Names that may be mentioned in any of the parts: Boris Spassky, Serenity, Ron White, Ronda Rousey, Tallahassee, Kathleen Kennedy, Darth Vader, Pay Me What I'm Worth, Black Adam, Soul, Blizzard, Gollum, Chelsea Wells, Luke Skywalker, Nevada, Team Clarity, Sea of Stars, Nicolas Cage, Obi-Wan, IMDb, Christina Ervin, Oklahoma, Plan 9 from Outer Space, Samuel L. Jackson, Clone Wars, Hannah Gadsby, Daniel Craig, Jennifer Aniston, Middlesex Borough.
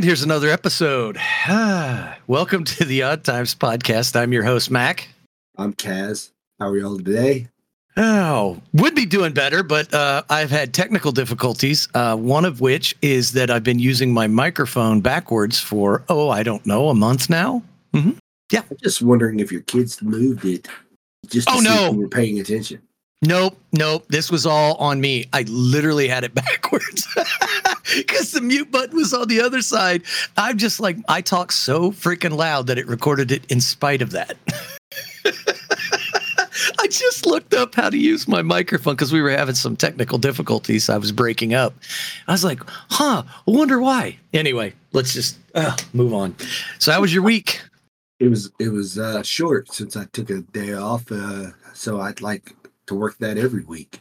And here's another episode. Welcome to the Odd Times Podcast. I'm your host, Mac. I'm Kaz. How are y'all today? Oh, would be doing better, but I've had technical difficulties, one of which is that I've been using my microphone backwards for, a month now. Mm-hmm. Yeah. I'm just wondering if your kids moved it just to see if you were paying attention. Nope. This was all on me. I literally had it backwards because the mute button was on the other side. I'm just like, I talk so freaking loud that it recorded it in spite of that. I just looked up how to use my microphone because we were having some technical difficulties. I was breaking up. I was like, I wonder why. Anyway, let's just move on. So how was your week? It was short since I took a day off. So I'd like to work that every week.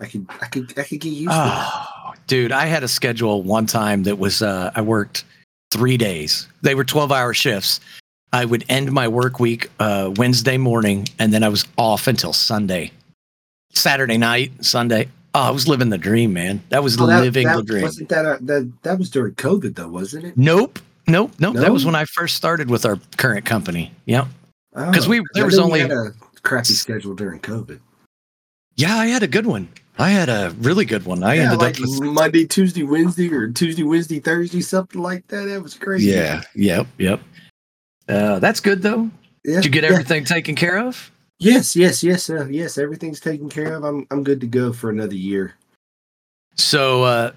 I could get used to that. Dude, I had a schedule one time that was I worked 3 days. They were 12-hour shifts. I would end my work week Wednesday morning, and then I was off until Sunday. Saturday night, Sunday. Oh, I was living the dream, man. That was the dream. Wasn't that, that was during COVID, though, wasn't it? Nope. That was when I first started with our current company. Yep. Because we had a crappy schedule during COVID. Yeah, I had a good one. I had a really good one. I ended up with Monday, Tuesday, Wednesday, or Tuesday, Wednesday, Thursday, something like that. That was crazy. Yeah, yep. That's good, though. Yeah, did you get everything taken care of? Yes. Everything's taken care of. I'm good to go for another year. So,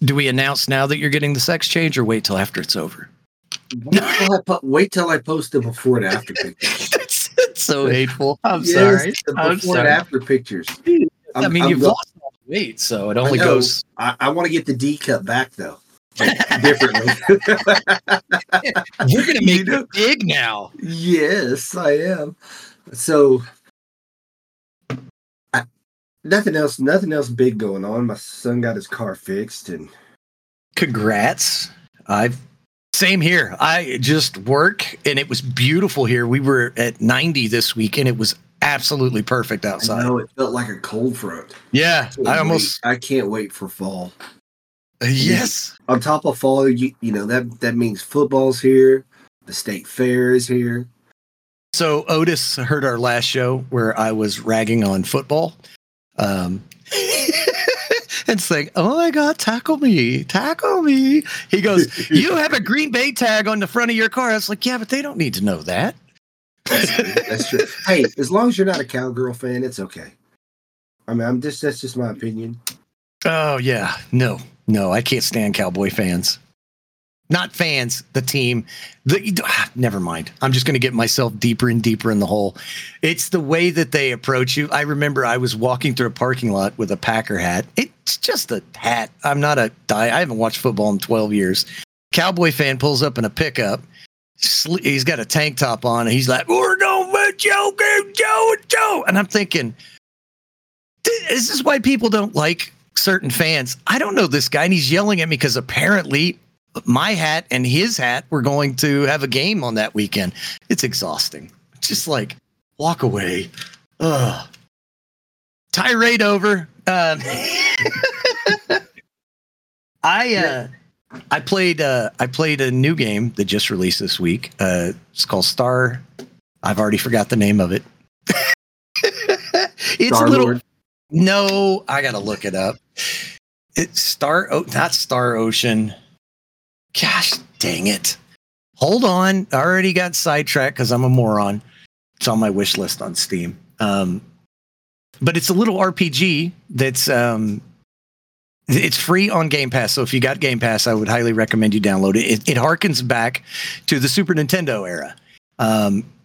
do we announce now that you're getting the sex change, or wait till after it's over? Wait till I post the before and after pictures. It's so hateful. I'm sorry. The before and after pictures. You've lost all the weight, so it only goes. I want to get the D cut back, though. Like, differently. You're gonna make it big now. Yes, I am. So, nothing else big going on. My son got his car fixed, and congrats. Same here. I just work, and it was beautiful here. We were at 90 this week, and it was absolutely perfect outside. I know, it felt like a cold front. Yeah, I can't wait for fall. Yes. On top of fall, you know, that means football's here. The state fair is here. So Otis heard our last show where I was ragging on football and saying, oh, my God, tackle me. He goes, you have a Green Bay tag on the front of your car. I was like, yeah, but they don't need to know that. That's true. Hey, as long as you're not a Cowgirl fan, it's okay. I mean, that's just my opinion. Oh, yeah. No, I can't stand Cowboy fans. Not fans, the team. Never mind. I'm just going to get myself deeper and deeper in the hole. It's the way that they approach you. I remember I was walking through a parking lot with a Packer hat. It's just a hat. I haven't watched football in 12 years. Cowboy fan pulls up in a pickup. He's got a tank top on, and he's like, we're going to Joe. And I'm thinking, this is why people don't like certain fans. I don't know this guy, and he's yelling at me because apparently my hat and his hat were going to have a game on that weekend. It's exhausting. Just like walk away. Ugh. Tirade over. I played a new game that just released this week. It's called Star. I've already forgot the name of it. It's Star a little. Lord. No, I gotta look it up. It's not Star Ocean. Gosh, dang it! Hold on, I already got sidetracked because I'm a moron. It's on my wish list on Steam. But it's a little RPG that's it's free on Game Pass. So if you got Game Pass, I would highly recommend you download it. It harkens back to the Super Nintendo era.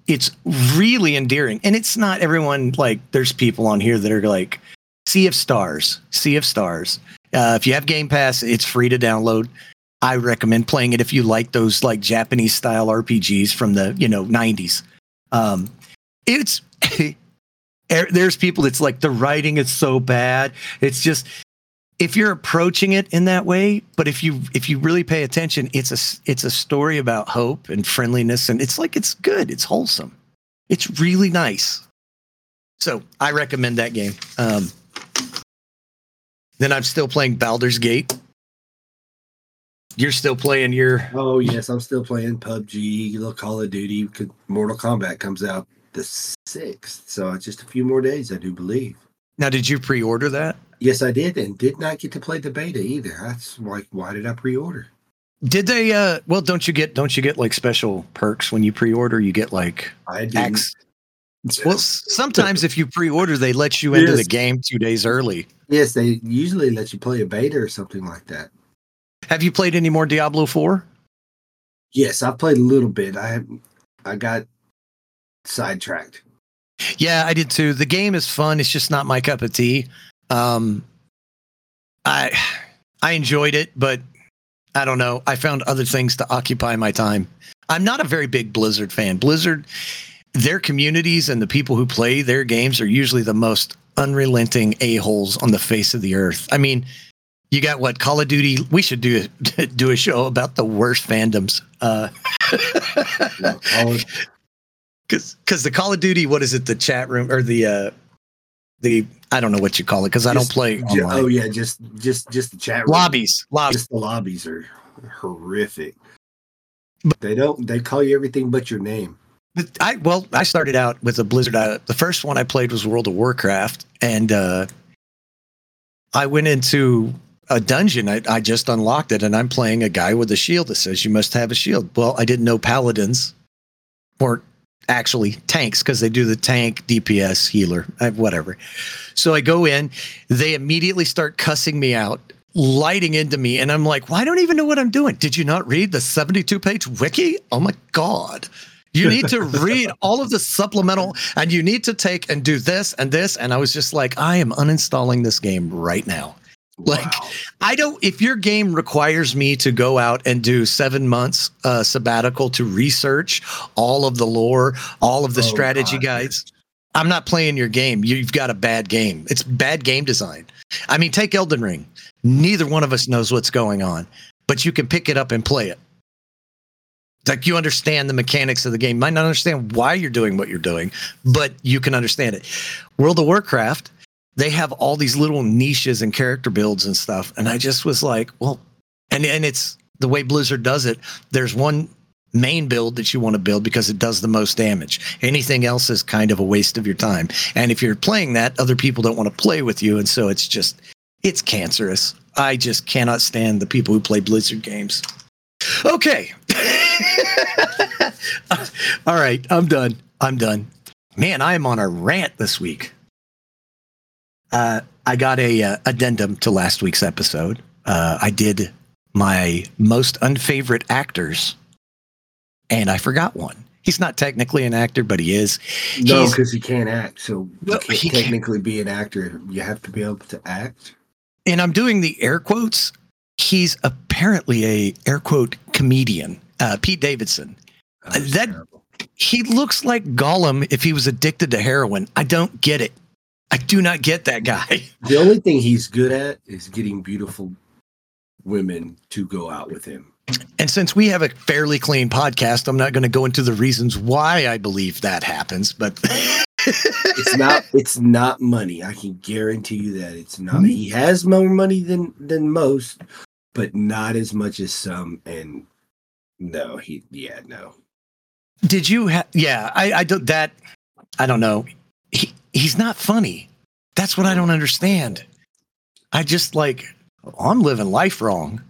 It's really endearing, and it's not everyone. Like, there's people on here that are like. Sea of Stars. If you have Game Pass, it's free to download. I recommend playing it if you like those like Japanese style RPGs from the 90s. It's there's people that's like the writing is so bad. It's just if you're approaching it in that way, but if you really pay attention, it's a story about hope and friendliness, and it's good. It's wholesome. It's really nice. So I recommend that game. Then I'm still playing Baldur's Gate. You're still playing your... Oh, yes, I'm still playing PUBG, little Call of Duty. Mortal Kombat comes out the 6th, so it's just a few more days, I do believe. Now, did you pre-order that? Yes, I did, and did not get to play the beta either. That's like, why did I pre-order? Did they? Well, don't you get like special perks when you pre-order? You get like access. Well, sometimes if you pre-order, they let you into the game 2 days early. Yes, they usually let you play a beta or something like that. Have you played any more Diablo 4? Yes, I've played a little bit. I got sidetracked. Yeah, I did too. The game is fun. It's just not my cup of tea. I enjoyed it, but I don't know. I found other things to occupy my time. I'm not a very big Blizzard fan. Blizzard, their communities and the people who play their games are usually the most unrelenting a-holes on the face of the earth. I mean, you got what, Call of Duty? We should do a show about the worst fandoms. Because the Call of Duty, what is it? The chat room or the I don't know what you call it because I don't play online. Oh yeah, just the chat room. Lobbies. Just the lobbies are horrific. But they call you everything but your name. I started out with a Blizzard. The first one I played was World of Warcraft, and I went into a dungeon. I just unlocked it, and I'm playing a guy with a shield that says you must have a shield. Well, I didn't know paladins weren't actually tanks because they do the tank, DPS, healer, whatever. So I go in. They immediately start cussing me out, lighting into me, and I'm like, well, I don't even know what I'm doing. Did you not read the 72-page wiki? Oh, my God. You need to read all of the supplemental, and you need to take and do this and this. And I was just like, I am uninstalling this game right now. Wow. Like, if your game requires me to go out and do 7 months sabbatical to research all of the lore, all of the strategy guides, I'm not playing your game. You've got a bad game. It's bad game design. I mean, take Elden Ring. Neither one of us knows what's going on, but you can pick it up and play it. Like, you understand the mechanics of the game. Might not understand why you're doing what you're doing, but you can understand it. World of Warcraft, they have all these little niches and character builds and stuff. And I just was like, well, and it's the way Blizzard does it. There's one main build that you want to build because it does the most damage. Anything else is kind of a waste of your time. And if you're playing that, other people don't want to play with you. And so it's cancerous. I just cannot stand the people who play Blizzard games. Okay. All right. I'm done. Man, I am on a rant this week. I got a addendum to last week's episode. I did my most unfavorite actors, and I forgot one. He's not technically an actor, but he is. No, because he can't act. So you can't technically be an actor. You have to be able to act. And I'm doing the air quotes. He's apparently a air quote comedian, Pete Davidson. That terrible. He looks like Gollum if he was addicted to heroin. I don't get it. I do not get that guy. The only thing he's good at is getting beautiful women to go out with him. And since we have a fairly clean podcast, I'm not going to go into the reasons why I believe that happens, but it's not money. I can guarantee you that it's not. He has more money than most, but not as much as some. And no, no. Did you have? Yeah, I don't that. I don't know. He's not funny. That's what I don't understand. I just I'm living life wrong.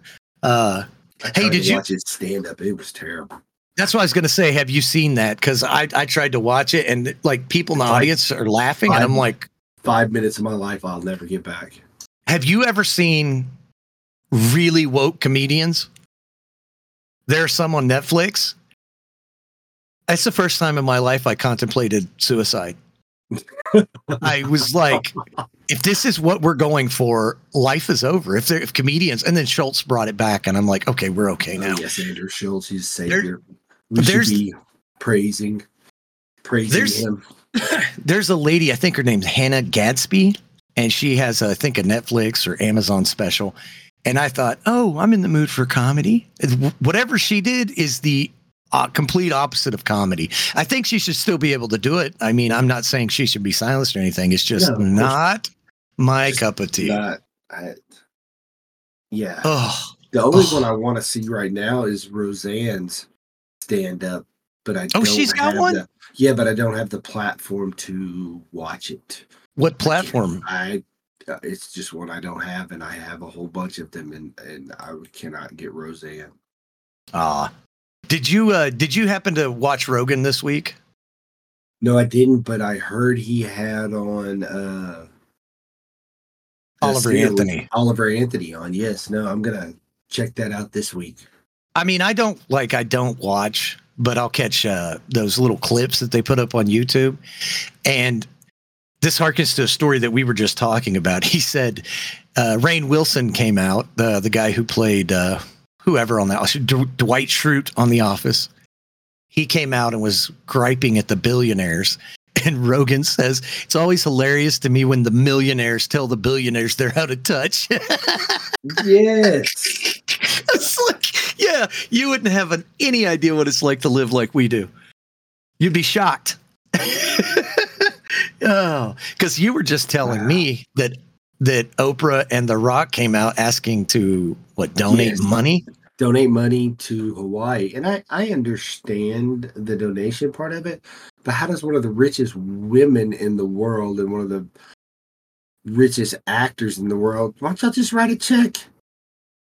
Hey, did you watch his stand up? It was terrible. That's what I was going to say. Have you seen that? Because I tried to watch it, and people in the audience are laughing, and I'm like, 5 minutes of my life I'll never get back. Have you ever seen really woke comedians? There are some on Netflix. That's the first time in my life I contemplated suicide. I was like, if this is what we're going for, life is over. If comedians, and then Schultz brought it back, and I'm like, okay, we're okay now. Yes, Andrew Schultz, he's savior. We should be praising him. There's a lady, I think her name's Hannah Gadsby, and she has, I think, a Netflix or Amazon special. And I thought, oh, I'm in the mood for comedy. Whatever she did is the complete opposite of comedy. I think she should still be able to do it. I mean, I'm not saying she should be silenced or anything. It's just not my cup of tea. Yeah. Oh, The only one I want to see right now is Roseanne's stand-up. But I she's got one? Yeah, but I don't have the platform to watch it. What platform? I it's just one I don't have, and I have a whole bunch of them, and I cannot get Roseanne. Did you happen to watch Rogan this week? No, I didn't, but I heard he had on Oliver Anthony on. Yes. No, I'm going to check that out this week. I mean, I don't watch, but I'll catch those little clips that they put up on YouTube. And this harkens to a story that we were just talking about. He said Rainn Wilson came out, the guy who played whoever on that, Dwight Schrute on The Office. He came out and was griping at the billionaires. And Rogan says, it's always hilarious to me when the millionaires tell the billionaires they're out of touch. Yes. It's like, yeah, you wouldn't have any idea what it's like to live like we do. You'd be shocked. Because you were just telling me that Oprah and The Rock came out asking to, donate money? Donate money to Hawaii. And I understand the donation part of it, but how does one of the richest women in the world and one of the richest actors in the world, why don't y'all just write a check?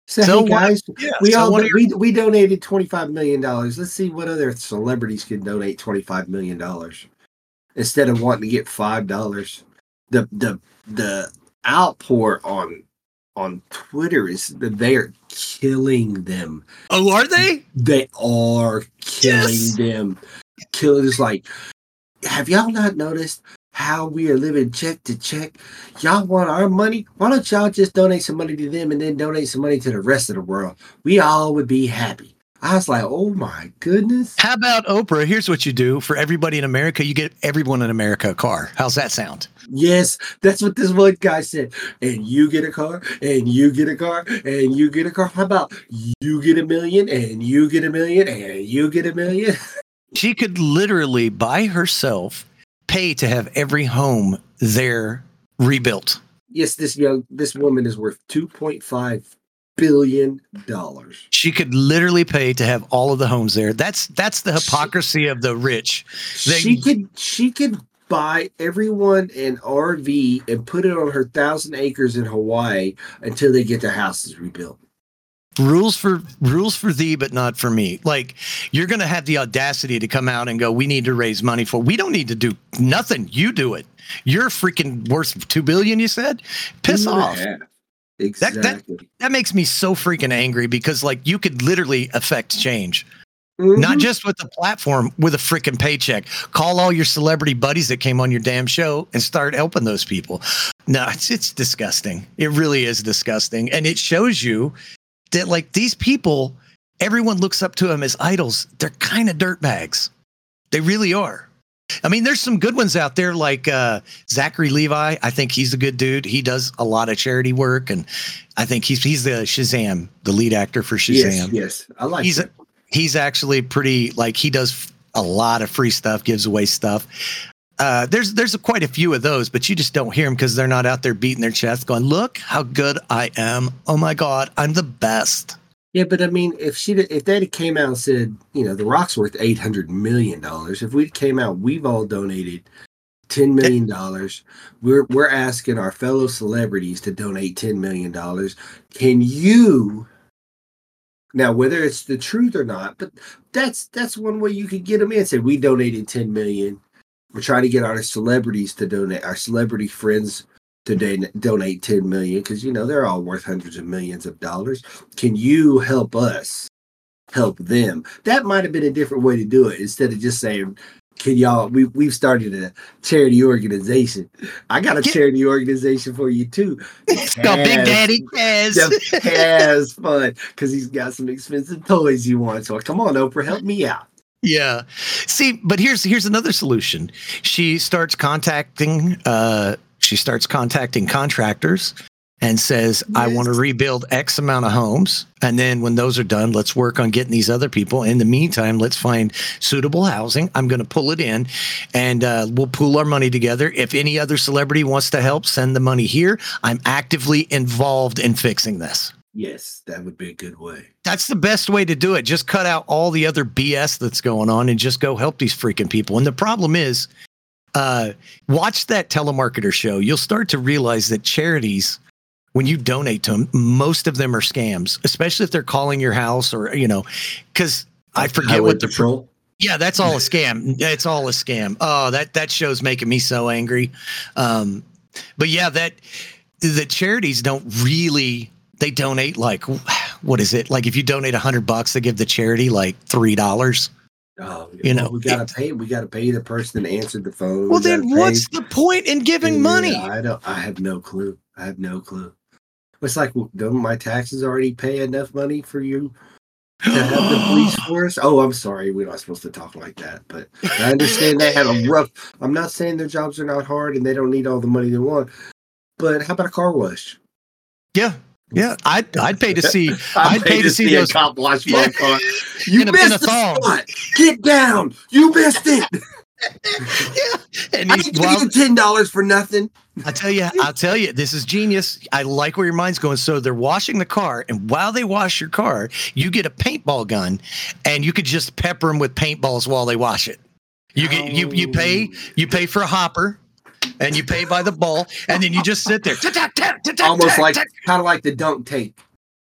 Say, so hey guys, we donated $25 million. Let's see what other celebrities can donate $25 million. Instead of wanting to get $5. The outpour on Twitter is that they are killing them. Oh, are they? They are killing them. Killing is like, have y'all not noticed how we are living check to check? Y'all want our money? Why don't y'all just donate some money to them and then donate some money to the rest of the world? We all would be happy. I was like, oh my goodness. How about Oprah? Here's what you do for everybody in America. You get everyone in America a car. How's that sound? Yes, that's what this one guy said. And you get a car, and you get a car, and you get a car. How about you get $1 million, and you get $1 million, and you get $1 million? She could literally, by herself, pay to have every home there rebuilt. Yes, this woman is worth $2.5 billion. She could literally pay to have all of the homes there. That's the hypocrisy of the rich. She could buy everyone an RV and put it on her 1,000 acres in Hawaii until they get their houses rebuilt. Rules for thee, but not for me. Like, you're going to have the audacity to come out and go, we need to raise money for, we don't need to do nothing. You do it. You're freaking worth $2 billion. You said, piss off. Exactly. That makes me so freaking angry because like you could literally affect change, not just with the platform, with a freaking paycheck. Call all your celebrity buddies that came on your damn show and start helping those people. No, it's disgusting. It really is disgusting. And it shows you that like these people, everyone looks up to them as idols. They're kind of dirtbags. They really are. I mean, there's some good ones out there like Zachary Levi. I think he's a good dude. He does a lot of charity work. And I think he's the Shazam, the lead actor for Shazam. Yes. I like that. He's actually pretty, like he does a lot of free stuff, gives away stuff. There's quite a few of those, but you just don't hear them because they're not out there beating their chest going, look how good I am. Oh, my God, I'm the best. Yeah, but I mean, if they had came out and said, you know, The Rock's worth $800 million. If we came out, we've all donated $10 million. We're asking our fellow celebrities to donate $10 million. Can you... Now, whether it's the truth or not, but that's one way you could get them in. Say, we donated $10 million. We're trying to get our celebrities to donate, our celebrity friends to donate $10 million because, you know, they're all worth hundreds of millions of dollars. Can you help us help them? That might have been a different way to do it instead of just saying, can y'all, we've started a charity organization. I got a charity organization for you, too. It's called Big Daddy Kaz. Has fun because he's got some expensive toys he wants. So come on, Oprah, help me out. Yeah. See, but here's another solution. She starts contacting contractors and says, yes, I want to rebuild X amount of homes. And then when those are done, let's work on getting these other people. In the meantime, let's find suitable housing. I'm going to pull it in and we'll pool our money together. If any other celebrity wants to help, send the money here. I'm actively involved in fixing this. Yes, that would be a good way. That's the best way to do it. Just cut out all the other BS that's going on and just go help these freaking people. And the problem is, watch that telemarketer show. You'll start to realize that charities, when you donate to them, most of them are scams, especially if they're calling your house or, you know, because I forget what the pro. Yeah, that's all a scam. It's all a scam. Oh, that show's making me so angry. But yeah, that the charities don't really. They donate like, what is it? Like if you donate $100, they give the charity like $3. Oh, you know, we gotta pay. We gotta pay the person that answered the phone. Well, then what's the point in giving money? I have no clue. It's like, well, don't my taxes already pay enough money for you to have the police force? Oh, I'm sorry. We're not supposed to talk like that. But I understand they had a rough. I'm not saying their jobs are not hard and they don't need all the money they want. But how about a car wash? Yeah. Yeah, I'd pay to see. I'd pay to see those cop wash my car. You missed the spot. Get down. You missed it. Yeah, and I need to pay $10 for nothing. I tell you, this is genius. I like where your mind's going. So they're washing the car, and while they wash your car, you get a paintball gun, and you could just pepper them with paintballs while they wash it. You pay for a hopper. And you pay by the ball, and then you just sit there. Almost like, kind of like the dunk tank.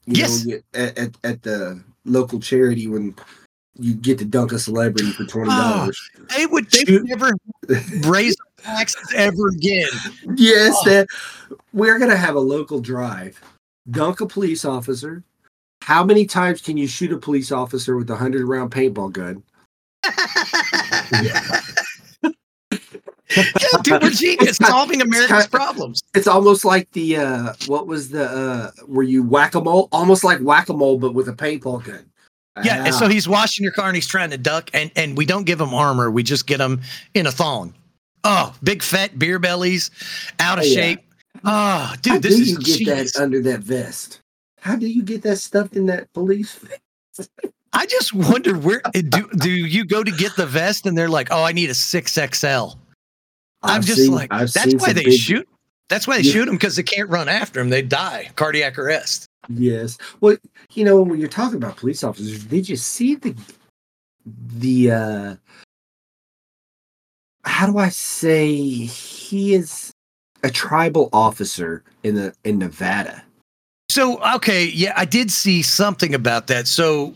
Yes. Know, at the local charity when you get to dunk a celebrity for $20. Oh, they would never raise taxes ever again. Yes, we're going to have a local drive. Dunk a police officer. How many times can you shoot a police officer with a 100-round paintball gun? Yeah. Yeah, dude, we're genius solving America's problems. It's almost like the where you whack-a-mole? Almost like whack-a-mole, but with a paintball gun. Yeah, and so he's washing your car and he's trying to duck, and we don't give him armor. We just get him in a thong. Oh, big fat beer bellies, out of shape. Oh, dude, how do you get genius. That under that vest? How do you get that stuffed in that police vest? I just wonder where do you go to get the vest, and they're like, oh, I need a 6XL. That's why they shoot. That's why they shoot them, because they can't run after them. They die. Cardiac arrest. Yes. Well, you know, when you're talking about police officers, did you see the how do I say, he is a tribal officer in Nevada. So, okay. Yeah, I did see something about that. So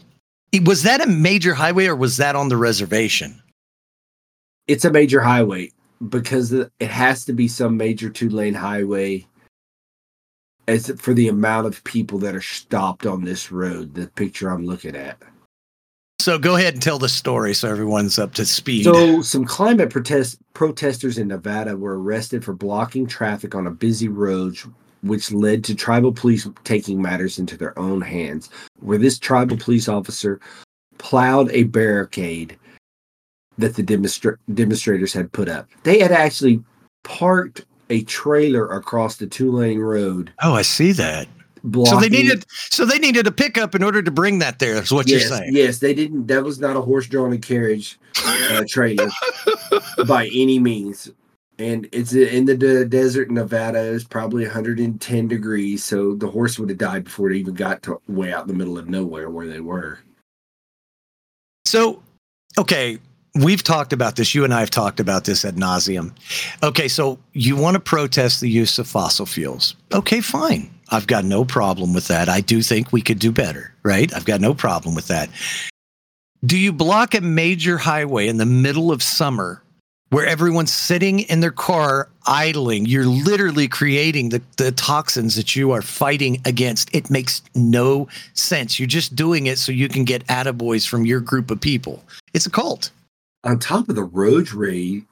was that a major highway or was that on the reservation? It's a major highway. Because it has to be some major 2-lane highway, as for the amount of people that are stopped on this road. The picture I'm looking at. So go ahead and tell the story, so everyone's up to speed. So some climate protesters in Nevada were arrested for blocking traffic on a busy road, which led to tribal police taking matters into their own hands. Where this tribal police officer plowed a barricade that the demonstrators had put up. They had actually parked a trailer across the 2-lane road. Oh, I see that. So they needed a pickup in order to bring that there, is what you're saying. Yes, they didn't. That was not a horse-drawn carriage trailer by any means. And it's in the desert in Nevada. It's probably 110 degrees, so the horse would have died before it even got to way out in the middle of nowhere where they were. So, okay. We've talked about this. You and I have talked about this ad nauseum. Okay, so you want to protest the use of fossil fuels. Okay, fine. I've got no problem with that. I do think we could do better, right? I've got no problem with that. Do you block a major highway in the middle of summer where everyone's sitting in their car idling? You're literally creating the toxins that you are fighting against. It makes no sense. You're just doing it so you can get attaboys from your group of people. It's a cult. On top of the road rage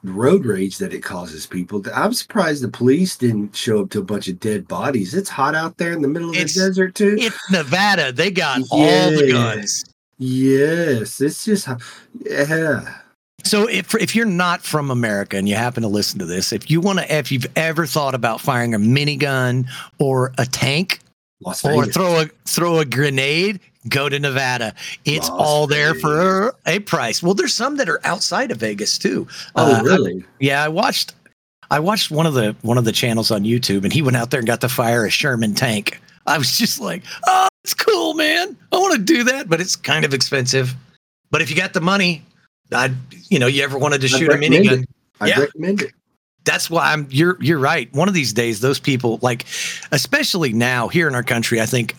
that it causes people, I'm surprised the police didn't show up to a bunch of dead bodies. It's hot out there in the middle of the desert, too. It's Nevada. They got all the guns. Yes. It's just, yeah. So if you're not from America and you happen to listen to this, if you've ever thought about firing a minigun or a tank or throw a grenade, go to Nevada. It's all there for a price. Well, there's some that are outside of Vegas too. Oh, really? I watched one of the channels on YouTube, and he went out there and got to fire a Sherman tank I was just like, oh, it's cool, man. I want to do that, but it's kind of expensive. But if you got the money, you ever wanted to shoot a minigun? I recommend it. That's why you're right. One of these days, those people, like, especially now here in our country, I think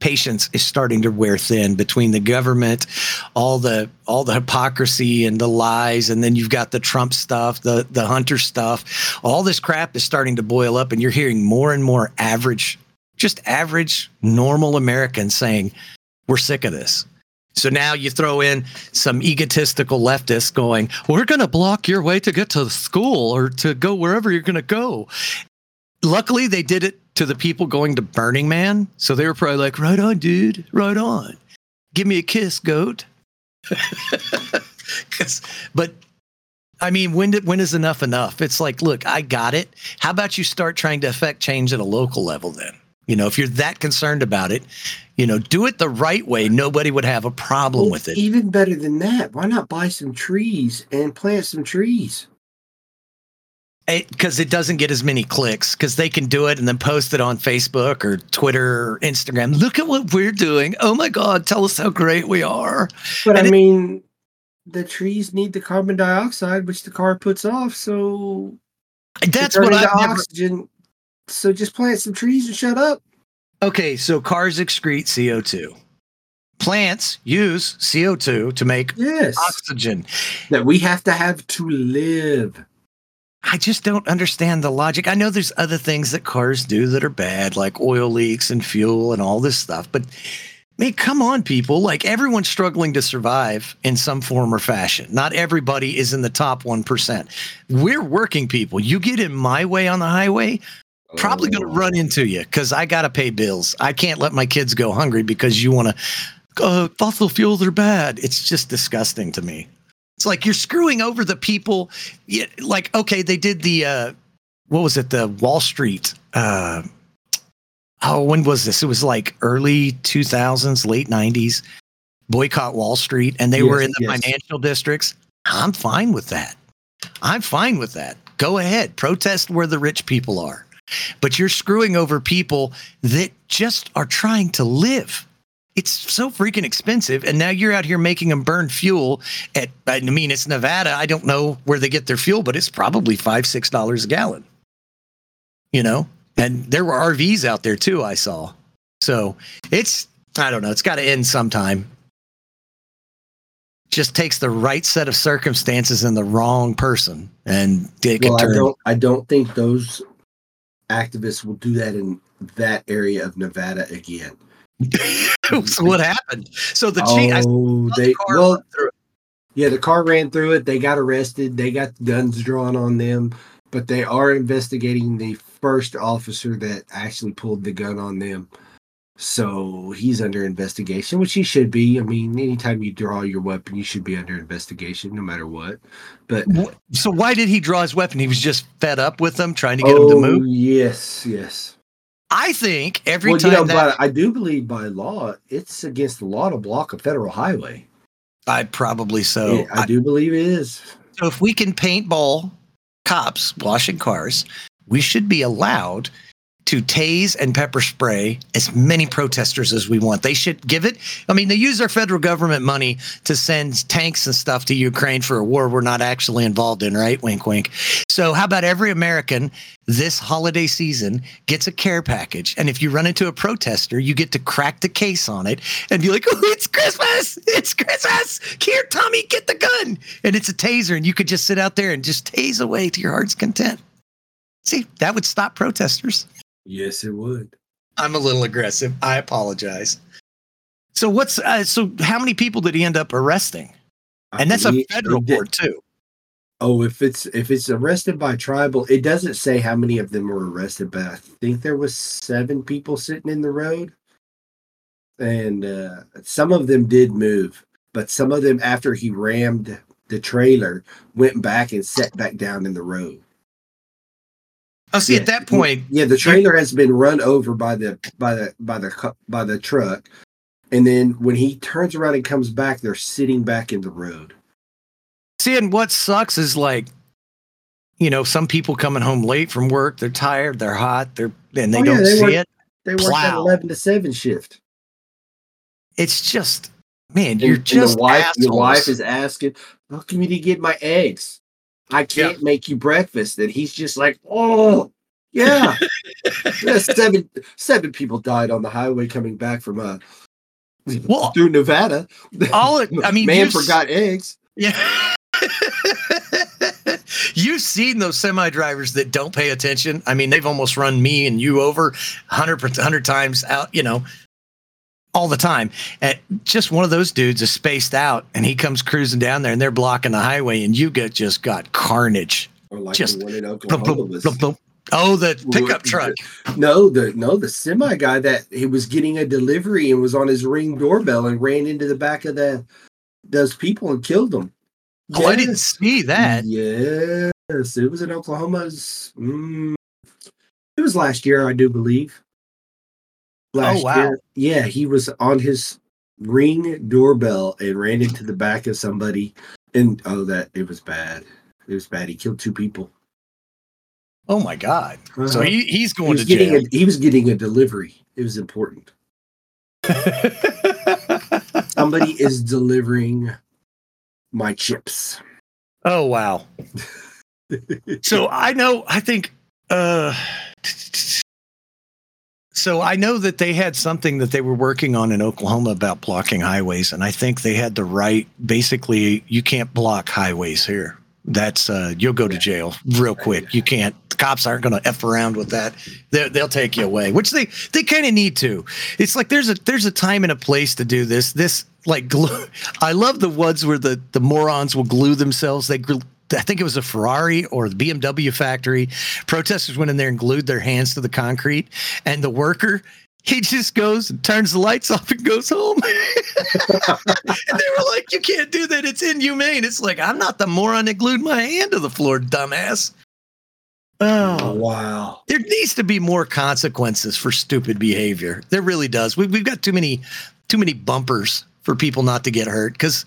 patience is starting to wear thin between the government, all the hypocrisy and the lies, and then you've got the Trump stuff, the Hunter stuff. All this crap is starting to boil up, and you're hearing more and more average, normal Americans saying, we're sick of this. So now you throw in some egotistical leftists going, we're going to block your way to get to school or to go wherever you're going to go. Luckily, they did it to the people going to Burning Man. So they were probably like, right on, dude, right on. Give me a kiss, goat. But I mean, when is enough enough? It's like, look, I got it. How about you start trying to affect change at a local level then? If you're that concerned about it, do it the right way. Nobody would have a problem with it. Even better than that, why not buy some trees and plant some trees? Because it doesn't get as many clicks, because they can do it and then post it on Facebook or Twitter or Instagram. Look at what we're doing. Oh, my God. Tell us how great we are. But, and I mean, the trees need the carbon dioxide, which the car puts off. So that's what oxygen. So just plant some trees and shut up. Okay, so cars excrete CO2. Plants use CO2 to make oxygen. That we have to live. I just don't understand the logic. I know there's other things that cars do that are bad, like oil leaks and fuel and all this stuff. But, man, come on, people. Like, everyone's struggling to survive in some form or fashion. Not everybody is in the top 1%. We're working people. You get in my way on the highway, probably going to run into you, because I got to pay bills. I can't let my kids go hungry because you want to fossil fuels are bad. It's just disgusting to me. It's like you're screwing over the people. Like, okay, they did the, what was it? The Wall Street. When was this? It was like early 2000s, late 90s. Boycott Wall Street. And they were in the financial districts. I'm fine with that. Go ahead. Protest where the rich people are. But you're screwing over people that just are trying to live. It's so freaking expensive. And now you're out here making them burn fuel at, I mean, it's Nevada. I don't know where they get their fuel, but it's probably $5, $6 a gallon. And there were RVs out there too, I saw. So I don't know. It's got to end sometime. Just takes the right set of circumstances and the wrong person. And it can turn. I don't think those activists will do that in that area of Nevada again. So what happened? So the the car ran through it. They got arrested. They got guns drawn on them, but they are investigating the first officer that actually pulled the gun on them. So he's under investigation, which he should be. I mean, anytime you draw your weapon, you should be under investigation, no matter what. But so why did he draw his weapon? He was just fed up with them, trying to get him to move. Yes. I think time I do believe by law, it's against the law to block a federal highway. I probably so. Yeah, I do believe it is. So if we can paintball cops washing cars, we should be allowed to tase and pepper spray as many protesters as we want. They should give it. I mean, they use our federal government money to send tanks and stuff to Ukraine for a war we're not actually involved in, right? Wink, wink. So how about every American this holiday season gets a care package? And if you run into a protester, you get to crack the case on it and be like, oh, it's Christmas. It's Christmas. Here, Tommy, get the gun. And it's a taser. And you could just sit out there and just tase away to your heart's content. See, that would stop protesters. Yes, it would. I'm a little aggressive. I apologize. So how many people did he end up arresting? And that's a federal court too. Oh, if it's arrested by tribal, it doesn't say how many of them were arrested, but I think there was 7 people sitting in the road. And some of them did move, but some of them, after he rammed the trailer, went back and sat back down in the road. Oh, see, at that point, the trailer has been run over by the truck, and then when he turns around and comes back, they're sitting back in the road. See, and what sucks is, like, you know, some people coming home late from work, they're tired, they're hot, they don't see it. They work that 11 to 7 shift. It's just, man, you're just your wife is asking, how can you get my eggs? I can't make you breakfast. And he's just like, oh, yeah. seven people died on the highway coming back from through Nevada. Man forgot eggs. Yeah. You've seen those semi drivers that don't pay attention. I mean, they've almost run me and you over 100 times out, you know, all the time. And just one of those dudes is spaced out and he comes cruising down there and they're blocking the highway and you got carnage. Or like just the one in Oklahoma. The pickup truck. No, the semi guy that he was getting a delivery and was on his Ring doorbell and ran into the back of those people and killed them. Oh, yes. I didn't see that. Yes, it was in Oklahoma's. It was last year, I do believe. Last year, yeah, he was on his Ring doorbell and ran into the back of somebody, and it was bad. It was bad. He killed 2 people. Oh my God! Uh-huh. So he's going to jail. He was getting a delivery. It was important. Somebody is delivering my chips. Oh, wow. So I know that they had something that they were working on in Oklahoma about blocking highways. And I think they had the right. Basically, you can't block highways here. That's you'll go to jail real quick. You can't. The cops aren't going to F around with that. They'll take you away, which they kind of need to. It's like there's a time and a place to do this. I love the ones where the morons will glue themselves. I think it was a Ferrari or the BMW factory. Protesters went in there and glued their hands to the concrete. And the worker, he just goes and turns the lights off and goes home. And they were like, you can't do that. It's inhumane. It's like, I'm not the moron that glued my hand to the floor, dumbass. Oh, wow. There needs to be more consequences for stupid behavior. There really does. We've got too many bumpers for people not to get hurt. Because,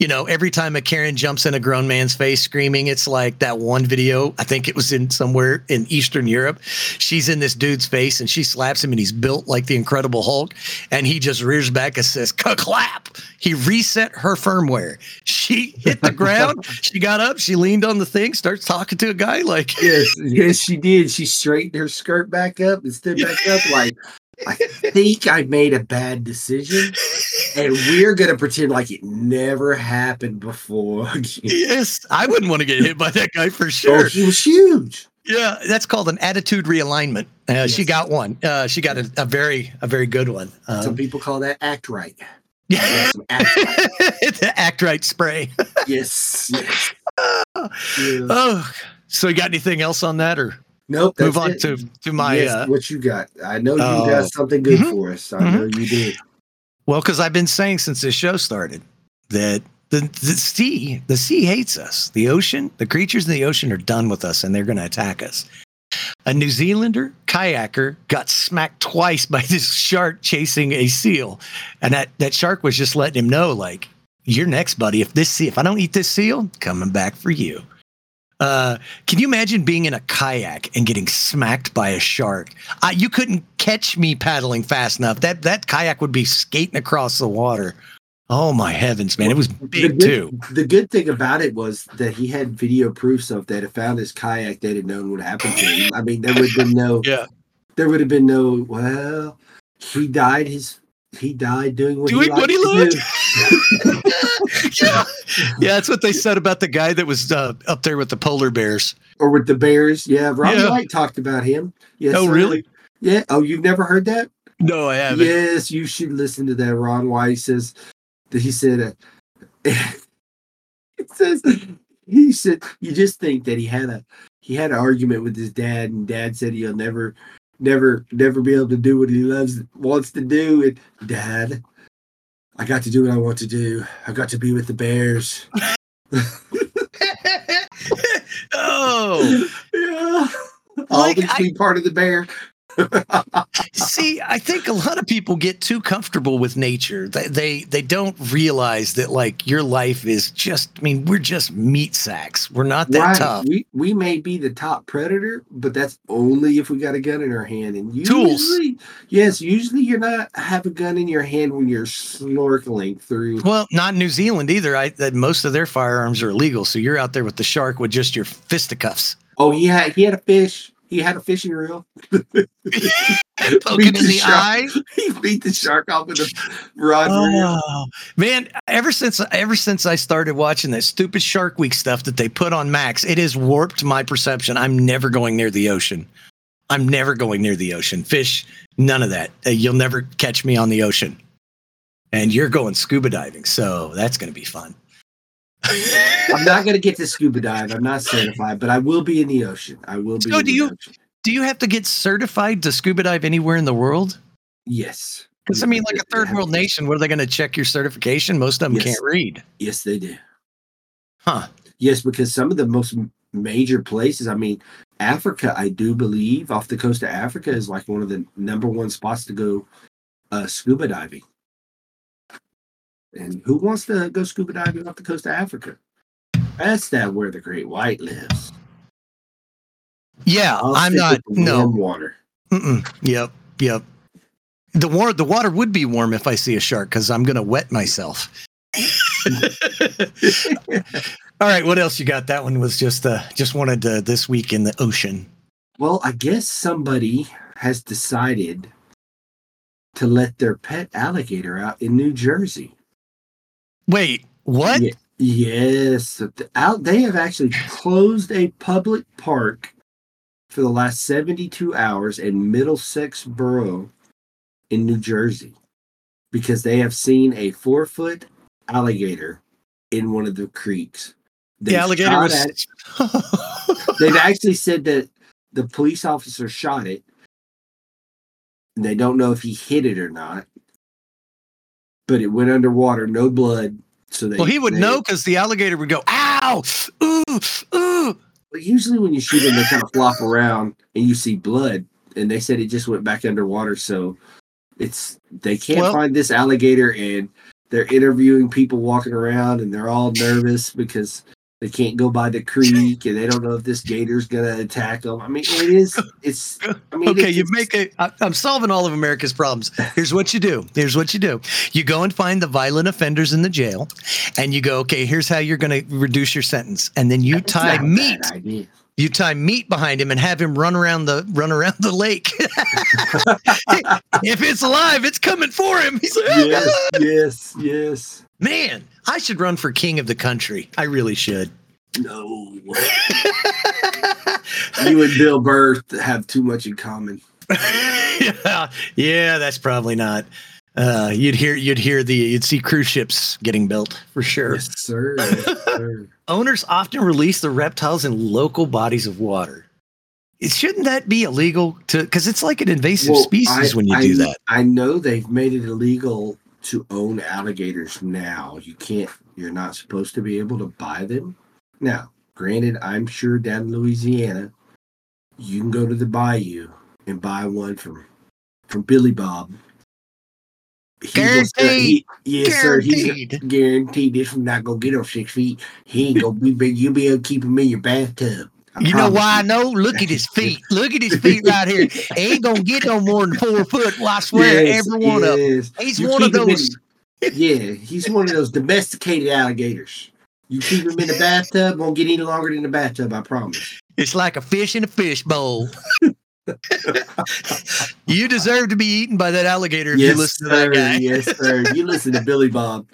you know, every time a Karen jumps in a grown man's face screaming, it's like that one video. I think it was in somewhere in Eastern Europe. She's in this dude's face and she slaps him and he's built like the Incredible Hulk. And he just rears back and says, clap. He reset her firmware. She hit the ground. She got up. She leaned on the thing, starts talking to a guy like. Yes, she did. She straightened her skirt back up and stood back up like, I think I made a bad decision, and we're going to pretend like it never happened before. Yes, I wouldn't want to get hit by that guy for sure. Oh, he was huge. Yeah, that's called an attitude realignment. She got one. She got a very good one. Some people call that act right. Yeah, act right. It's an act right spray. Yes. Yeah. Oh, so you got anything else on that or? Nope. Move on to my. Yes, what you got? I know you got something good for us. I know you did. Well, because I've been saying since this show started that the sea hates us. The ocean, the creatures in the ocean are done with us, and they're going to attack us. A New Zealander kayaker got smacked twice by this shark chasing a seal, and that shark was just letting him know, like, "You're next, buddy. If I don't eat this seal, coming back for you." Can you imagine being in a kayak and getting smacked by a shark? You couldn't catch me paddling fast enough. That kayak would be skating across the water. Oh, my heavens, man. It was big, too. The good thing about it was that he had video proofs of that. If found his kayak, they'd have known what happened to him. I mean, there would have been no... Yeah. There would have been no, well, he died his... He died doing what he loved. Yeah, that's what they said about the guy that was up there with the polar bears. Or with the bears. Yeah, Rob White talked about him. Yes, oh, sir. Really? Yeah. Oh, you've never heard that? No, I haven't. Yes, you should listen to that. Ron White says that he said you just think that he had an argument with his dad, and dad said he'll never be able to do what he wants to do. And dad, I got to do what I want to do. I got to be with the bears. Oh, yeah! Like, always be part of the bear. See, I think a lot of people get too comfortable with nature. They don't realize that, like, your life is just, I mean, we're just meat sacks. We're not that tough. We may be the top predator, but that's only if we got a gun in our hand. And usually, tools. Yes, usually you're not have a gun in your hand when you're snorkeling through. Well, not New Zealand either. Most of their firearms are illegal. So you're out there with the shark with just your fisticuffs. Oh, yeah. He had a fish. He had a fishing reel. Poking in the eye. He beat the shark off with a rod. Oh, man, ever since I started watching that stupid Shark Week stuff that they put on Max, it has warped my perception. I'm never going near the ocean. Fish, none of that. You'll never catch me on the ocean. And you're going scuba diving, so that's going to be fun. I'm not going to get to scuba dive. I'm not certified, but I will be in the ocean. Ocean. Do you have to get certified to scuba dive anywhere in the world? Yes. Because, I mean, like a third world nation, what are they going to check your certification? Most of them can't read. Yes, they do. Huh. Yes, because some of the most major places, I mean, Africa, I do believe, off the coast of Africa is like one of the number one spots to go scuba diving. And who wants to go scuba diving off the coast of Africa? That's where the great white lives. Yeah, I'm not. No water. Mm-mm. Yep. The water would be warm if I see a shark because I'm gonna wet myself. All right, what else you got? That one was just wanted to this week in the ocean. Well, I guess somebody has decided to let their pet alligator out in New Jersey. Wait, what? Yeah, yes. They have actually closed a public park for the last 72 hours in Middlesex Borough in New Jersey because they have seen a 4-foot alligator in one of the creeks. The alligator was... They've actually said that the police officer shot it. They don't know if he hit it or not. But it went underwater, no blood. So he would know because the alligator would go, ow, ooh, ooh. But usually when you shoot them, they kind of flop around and you see blood. And they said it just went back underwater. So they can't find this alligator. And they're interviewing people walking around and they're all nervous because they can't go by the creek and they don't know if this gator's going to attack them. I mean, I'm solving all of America's problems. Here's what you do. You go and find the violent offenders in the jail and you go, okay, here's how you're going to reduce your sentence. And then you tie meat. You tie meat behind him and have him run around the lake. If it's alive, it's coming for him. He's like, oh, yes. Man, I should run for king of the country. I really should. No. You and Bill Burr have too much in common. Yeah, that's probably not. You'd see cruise ships getting built for sure. Yes, sir. Owners often release the reptiles in local bodies of water. Shouldn't that be illegal? Because it's like an invasive species when you do that. I know they've made it illegal to own alligators now. You're not supposed to be able to buy them. Now, granted, I'm sure down in Louisiana, you can go to the bayou and buy one from Billy Bob. He's guaranteed this one's not going to get up 6 feet. He ain't going to be big. You'll be able to keep him in your bathtub. You know why I know? Look at his feet. Look at his feet right here. He ain't going to get no more than 4 foot. Well, I swear, every one of them. He's one of those. He's one of those domesticated alligators. You keep him in the bathtub, won't get any longer than the bathtub, I promise. It's like a fish in a fish bowl. You deserve to be eaten by that alligator if you listen to that guy. Yes, sir. You listen to Billy Bob.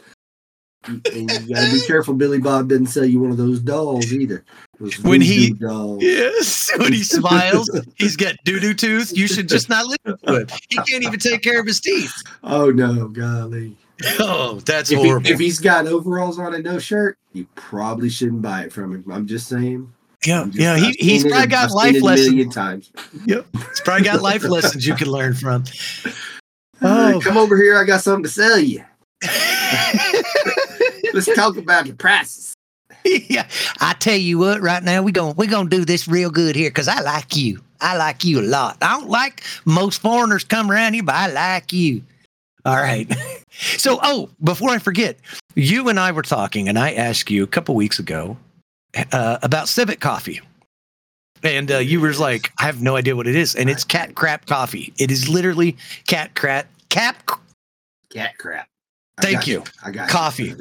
And you gotta be careful Billy Bob didn't sell you one of those dolls either. When he smiles, he's got doo-doo tooth. You should just not listen to it. He can't even take care of his teeth. Oh, no, golly. Oh, that's horrible. If he's got overalls on and no shirt, you probably shouldn't buy it from him. I'm just saying. Yeah. He's probably got life lessons. A million times. Yep. He's probably got life lessons you can learn from. Oh, come over here. I got something to sell you. Let's talk about the prices. Yeah. I tell you what, right now, we're going to do this real good here because I like you. I like you a lot. I don't like most foreigners come around here, but I like you. All right. So, before I forget, you and I were talking, and I asked you a couple weeks ago about civet coffee. And you were like, I have no idea what it is. And it's cat crap coffee. It is literally cat crap. Cat crap. Thank you. I got coffee.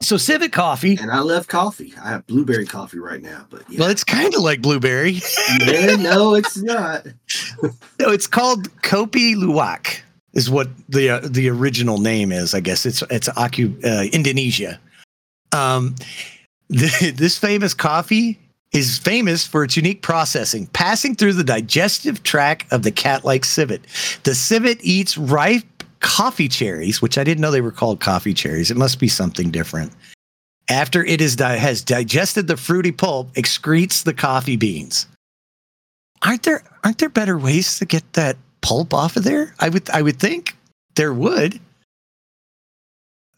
So civet coffee. And I love coffee. I have blueberry coffee right now. But yeah. Well, it's kind of like blueberry. Yeah, no, it's not. No, it's called Kopi Luwak is what the original name is, I guess. It's Indonesia. This famous coffee is famous for its unique processing, passing through the digestive tract of the cat-like civet. The civet eats ripe coffee cherries, which I didn't know they were called coffee cherries. It must be something different. After it has digested the fruity pulp, excretes the coffee beans. Aren't there better ways to get that pulp off of there? I would think there would.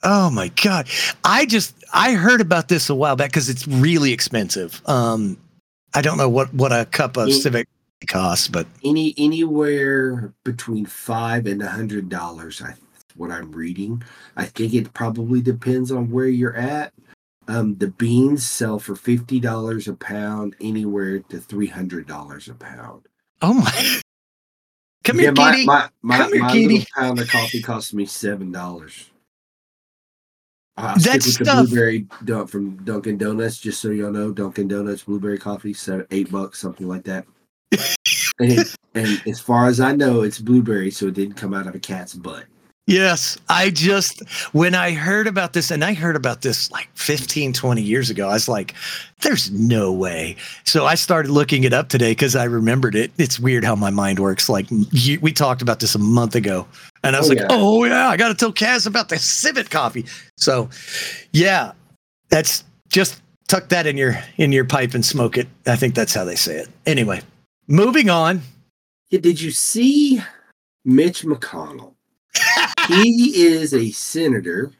Oh my God. I heard about this a while back because it's really expensive. I don't know what a cup of civet costs, but anywhere between $5 and $100, what I'm reading. I think it probably depends on where you're at. The beans sell for $50 a pound, anywhere to $300 a pound. Oh my. Come here, kitty. My little pound of coffee cost me $7. That's with stuff. The blueberry from Dunkin' Donuts, just so y'all know, Dunkin' Donuts blueberry coffee, $8, something like that. and as far as I know, it's blueberry, so it didn't come out of a cat's butt. Yes, when I heard about this, and I heard about this like 15, 20 years ago, I was like, there's no way. So I started looking it up today because I remembered it. It's weird how my mind works. Like we talked about this a month ago, and I was I got to tell Kaz about the civet coffee. So yeah, that's just tuck that in your pipe and smoke it. I think that's how they say it. Anyway, moving on. Yeah, did you see Mitch McConnell? He is a senator.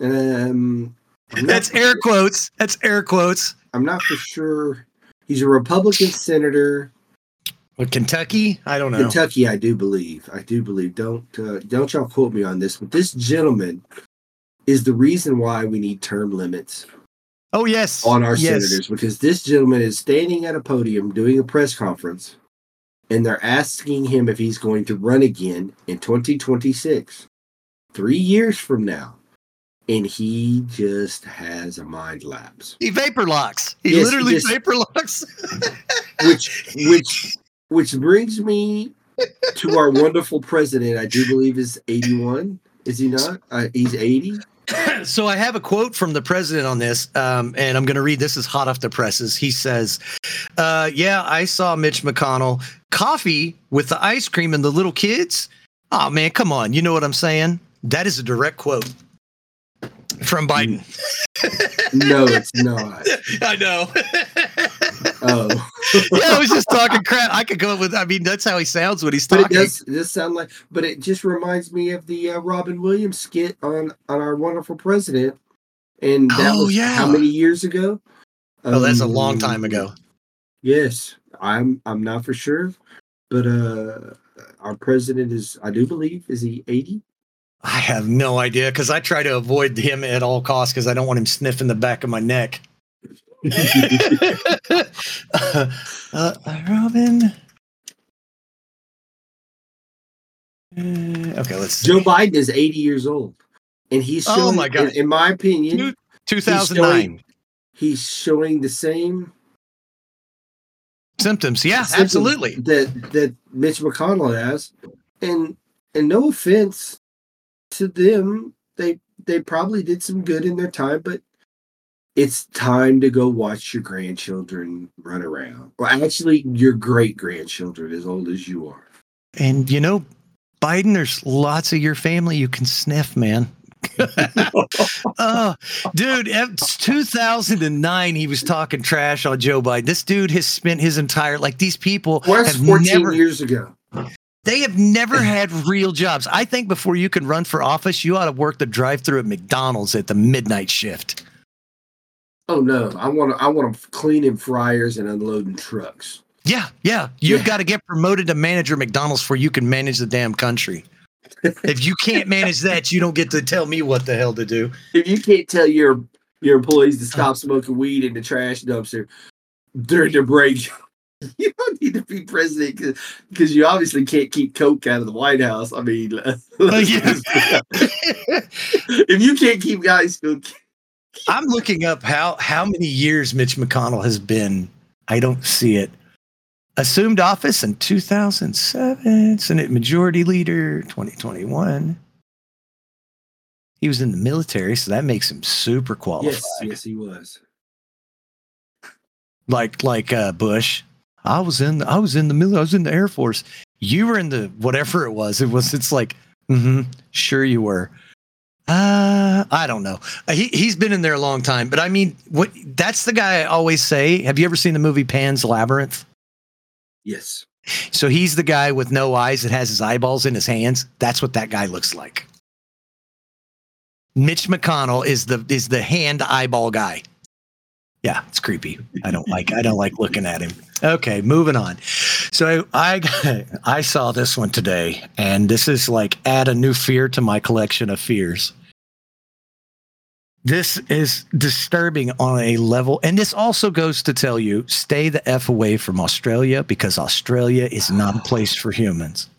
That's air quotes. That's air quotes. I'm not for sure. He's a Republican senator. What, Kentucky? I don't know. Kentucky, I do believe. Don't y'all quote me on this, but this gentleman is the reason why we need term limits. Oh, yes. On our senators, because this gentleman is standing at a podium doing a press conference. And they're asking him if he's going to run again in 2026, 3 years from now. And he just has a mind lapse. He vapor locks. He vapor locks. which brings me to our wonderful president, I do believe is 81. Is he not? He's 80. So I have a quote from the president on this, and I'm going to read. This is hot off the presses. He says, I saw Mitch McConnell. Coffee with the ice cream and the little kids? Oh, man, come on. You know what I'm saying? That is a direct quote from Biden. No, it's not. I know. Oh. Yeah, I was just talking crap. I could go with, that's how he sounds when he's talking. It does sound like, but it just reminds me of the Robin Williams skit on Our Wonderful President. And that how many years ago? That's a long time ago. Yes, I'm not for sure, but our president is, I do believe, is he 80? I have no idea because I try to avoid him at all costs because I don't want him sniffing the back of my neck. Robin. Okay, let's see. Joe Biden is 80 years old, and he's showing, my God. In my opinion, 2009. He's showing the same symptoms. Yeah, symptoms absolutely. That Mitch McConnell has, and no offense to them, they probably did some good in their time, but. It's time to go watch your grandchildren run around. Well, actually, your great-grandchildren as old as you are. And, Biden, there's lots of your family you can sniff, man. Dude, it's 2009 he was talking trash on Joe Biden. This dude has spent his entire... Like, these people have 14 years ago. They have never had real jobs. I think before you can run for office, you ought to work the drive-thru at McDonald's at the midnight shift. Oh no! I want them cleaning fryers and unloading trucks. Yeah. You've got to get promoted to manager McDonald's before you can manage the damn country. If you can't manage that, you don't get to tell me what the hell to do. If you can't tell your employees to stop smoking weed in the trash dumpster during their break, you don't need to be president because you obviously can't keep Coke out of the White House. I mean, if you can't keep guys Coke. I'm looking up how many years Mitch McConnell has been. I don't see it. Assumed office in 2007. Senate Majority Leader 2021. He was in the military, so that makes him super qualified. Yes, he was. Like Bush, I was in the military. I was in the Air Force. You were in the whatever it was. It's like, sure you were. I don't know. He's been in there a long time, but I mean, that's the guy I always say. Have you ever seen the movie Pan's Labyrinth? Yes. So he's the guy with no eyes that has his eyeballs in his hands. That's what that guy looks like. Mitch McConnell is the hand eyeball guy. Yeah, it's creepy. I don't like looking at him. Okay, moving on. So I saw this one today, and this is like add a new fear to my collection of fears. This is disturbing on a level, and this also goes to tell you, stay the F away from Australia, because Australia is not a place for humans.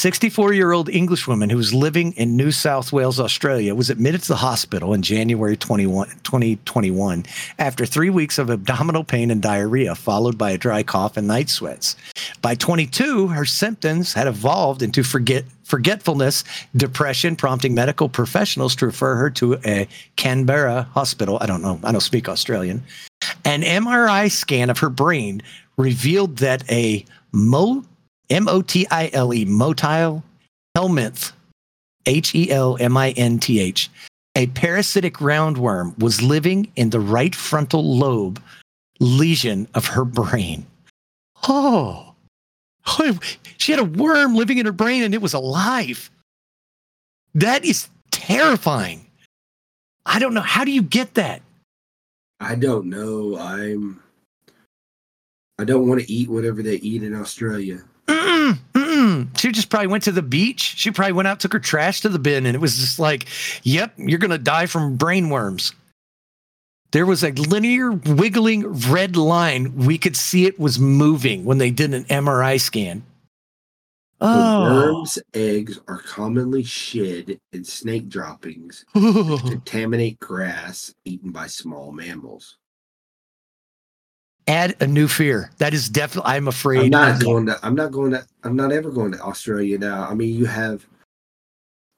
64-year-old Englishwoman who was living in New South Wales, Australia, was admitted to the hospital in January 2021 after 3 weeks of abdominal pain and diarrhea, followed by a dry cough and night sweats. By 22, her symptoms had evolved into forgetfulness, depression, prompting medical professionals to refer her to a Canberra hospital. I don't know. I don't speak Australian. An MRI scan of her brain revealed that a motile helminth, helminth, a parasitic roundworm, was living in the right frontal lobe lesion of her brain. Oh, she had a worm living in her brain and it was alive. That is terrifying. I don't know. How do you get that? I don't know. I don't want to eat whatever they eat in Australia. She just probably went to the beach. She probably went out, took her trash to the bin, and it was just like, yep, you're going to die from brain worms. There was a linear wiggling red line. We could see it was moving when they did an MRI scan. Oh. The worms' eggs are commonly shed in snake droppings to contaminate grass eaten by small mammals. Add a new fear. That is definitely. I'm afraid. I'm not ever going to Australia now. I mean, you have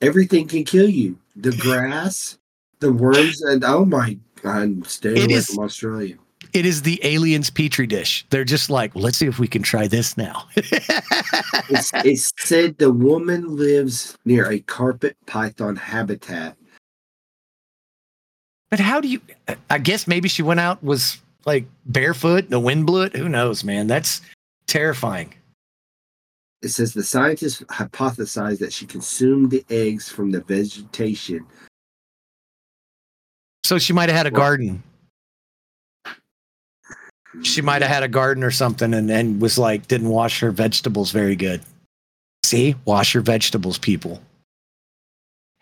everything can kill you. The grass, the worms, and oh my God, I'm staying away from Australia. It is the aliens' petri dish. They're just like, let's see if we can try this now. It's said the woman lives near a carpet python habitat. But how do you? I guess maybe she went out was. Like barefoot, the wind blew it. Who knows, man? That's terrifying. It says the scientists hypothesized that she consumed the eggs from the vegetation. So she might have had a garden. She might have had a garden or something and was like, didn't wash her vegetables very good. See, wash your vegetables, people.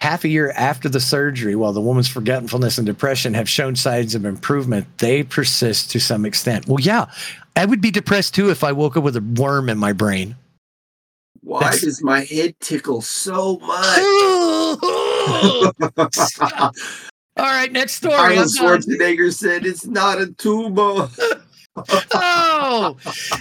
Half a year after the surgery, while the woman's forgetfulness and depression have shown signs of improvement, they persist to some extent. Well, yeah, I would be depressed too if I woke up with a worm in my brain. Why does my head tickle so much? All right, next story. Arnold Schwarzenegger said it's not a tumor. Oh,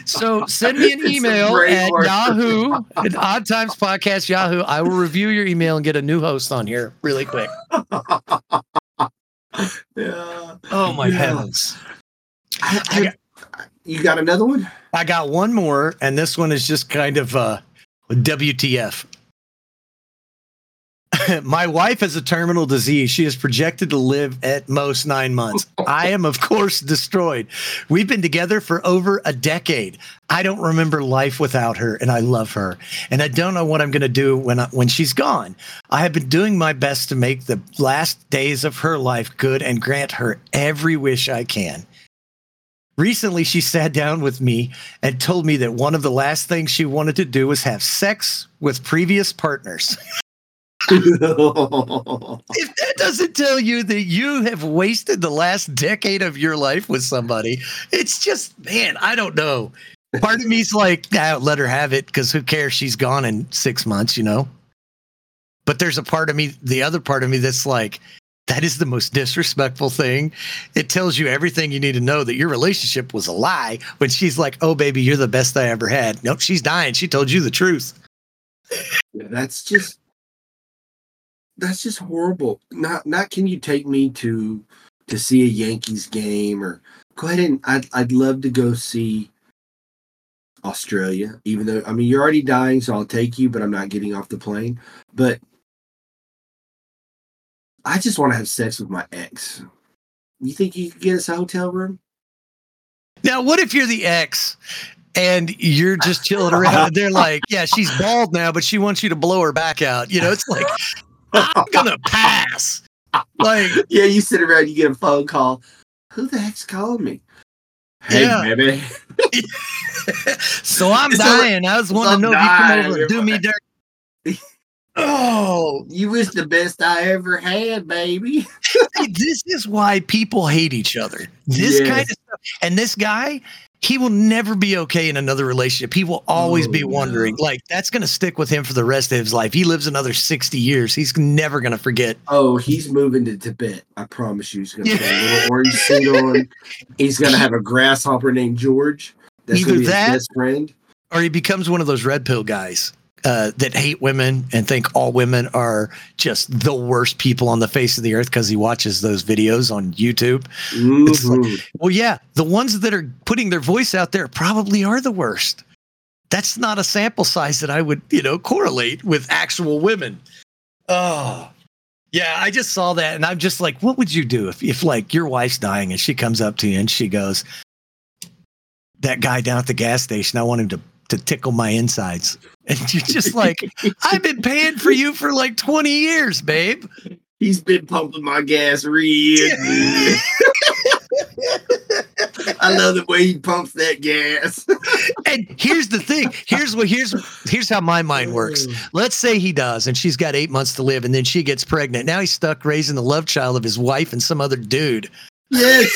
so send me an email at Yahoo, at Odd Times Podcast Yahoo. I will review your email and get a new host on here really quick. Yeah. Oh my heavens! You got another one? I got one more, and this one is just kind of WTF. My wife has a terminal disease. She is projected to live at most 9 months. I am, of course, destroyed. We've been together for over a decade. I don't remember life without her, and I love her. And I don't know what I'm going to do when she's gone. I have been doing my best to make the last days of her life good and grant her every wish I can. Recently, she sat down with me and told me that one of the last things she wanted to do was have sex with previous partners. If that doesn't tell you that you have wasted the last decade of your life with somebody, it's just, man, I don't know. Part of me's like, ah, let her have it because who cares? She's gone in 6 months, you know? But there's a part of me, the other part of me that's like, that is the most disrespectful thing. It tells you everything you need to know that your relationship was a lie when she's like, oh, baby, you're the best I ever had. Nope, she's dying. She told you the truth. Yeah, that's just horrible. Not can you take me to see a Yankees game or go ahead and I'd love to go see Australia, even though, I mean, you're already dying, so I'll take you, but I'm not getting off the plane. But I just want to have sex with my ex. You think you could get us a hotel room? Now, what if you're the ex and you're just chilling around and they're like, yeah, she's bald now, but she wants you to blow her back out. You know, it's like, I'm going to pass. Like, yeah, you sit around, you get a phone call. Who the heck's calling me? Hey, yeah. Baby. So I'm dying. I just want to know if you come over and do me dirty. Oh, you was the best I ever had, baby. This is why people hate each other. This kind of stuff. And this guy, he will never be okay in another relationship. He will always be wondering. Like, that's going to stick with him for the rest of his life. He lives another 60 years. He's never going to forget. Oh, he's moving to Tibet. I promise you. He's going to get a little orange single on. He's going to have a grasshopper named George. That's either be that, his best friend. Or he becomes one of those red pill guys. That hate women and think all women are just the worst people on the face of the earth because he watches those videos on YouTube. Mm-hmm. It's like, well, yeah, the ones that are putting their voice out there probably are the worst. That's not a sample size that I would, correlate with actual women. Oh, yeah, I just saw that. And I'm just like, what would you do if like your wife's dying and she comes up to you and she goes, that guy down at the gas station, I want him to tickle my insides. And you're just like, I've been paying for you for like 20 years, babe. He's been pumping my gas real good. I love the way he pumps that gas. And here's the thing. Here's how my mind works. Let's say he does, and she's got 8 months to live, and then she gets pregnant. Now he's stuck raising the love child of his wife and some other dude. Yes,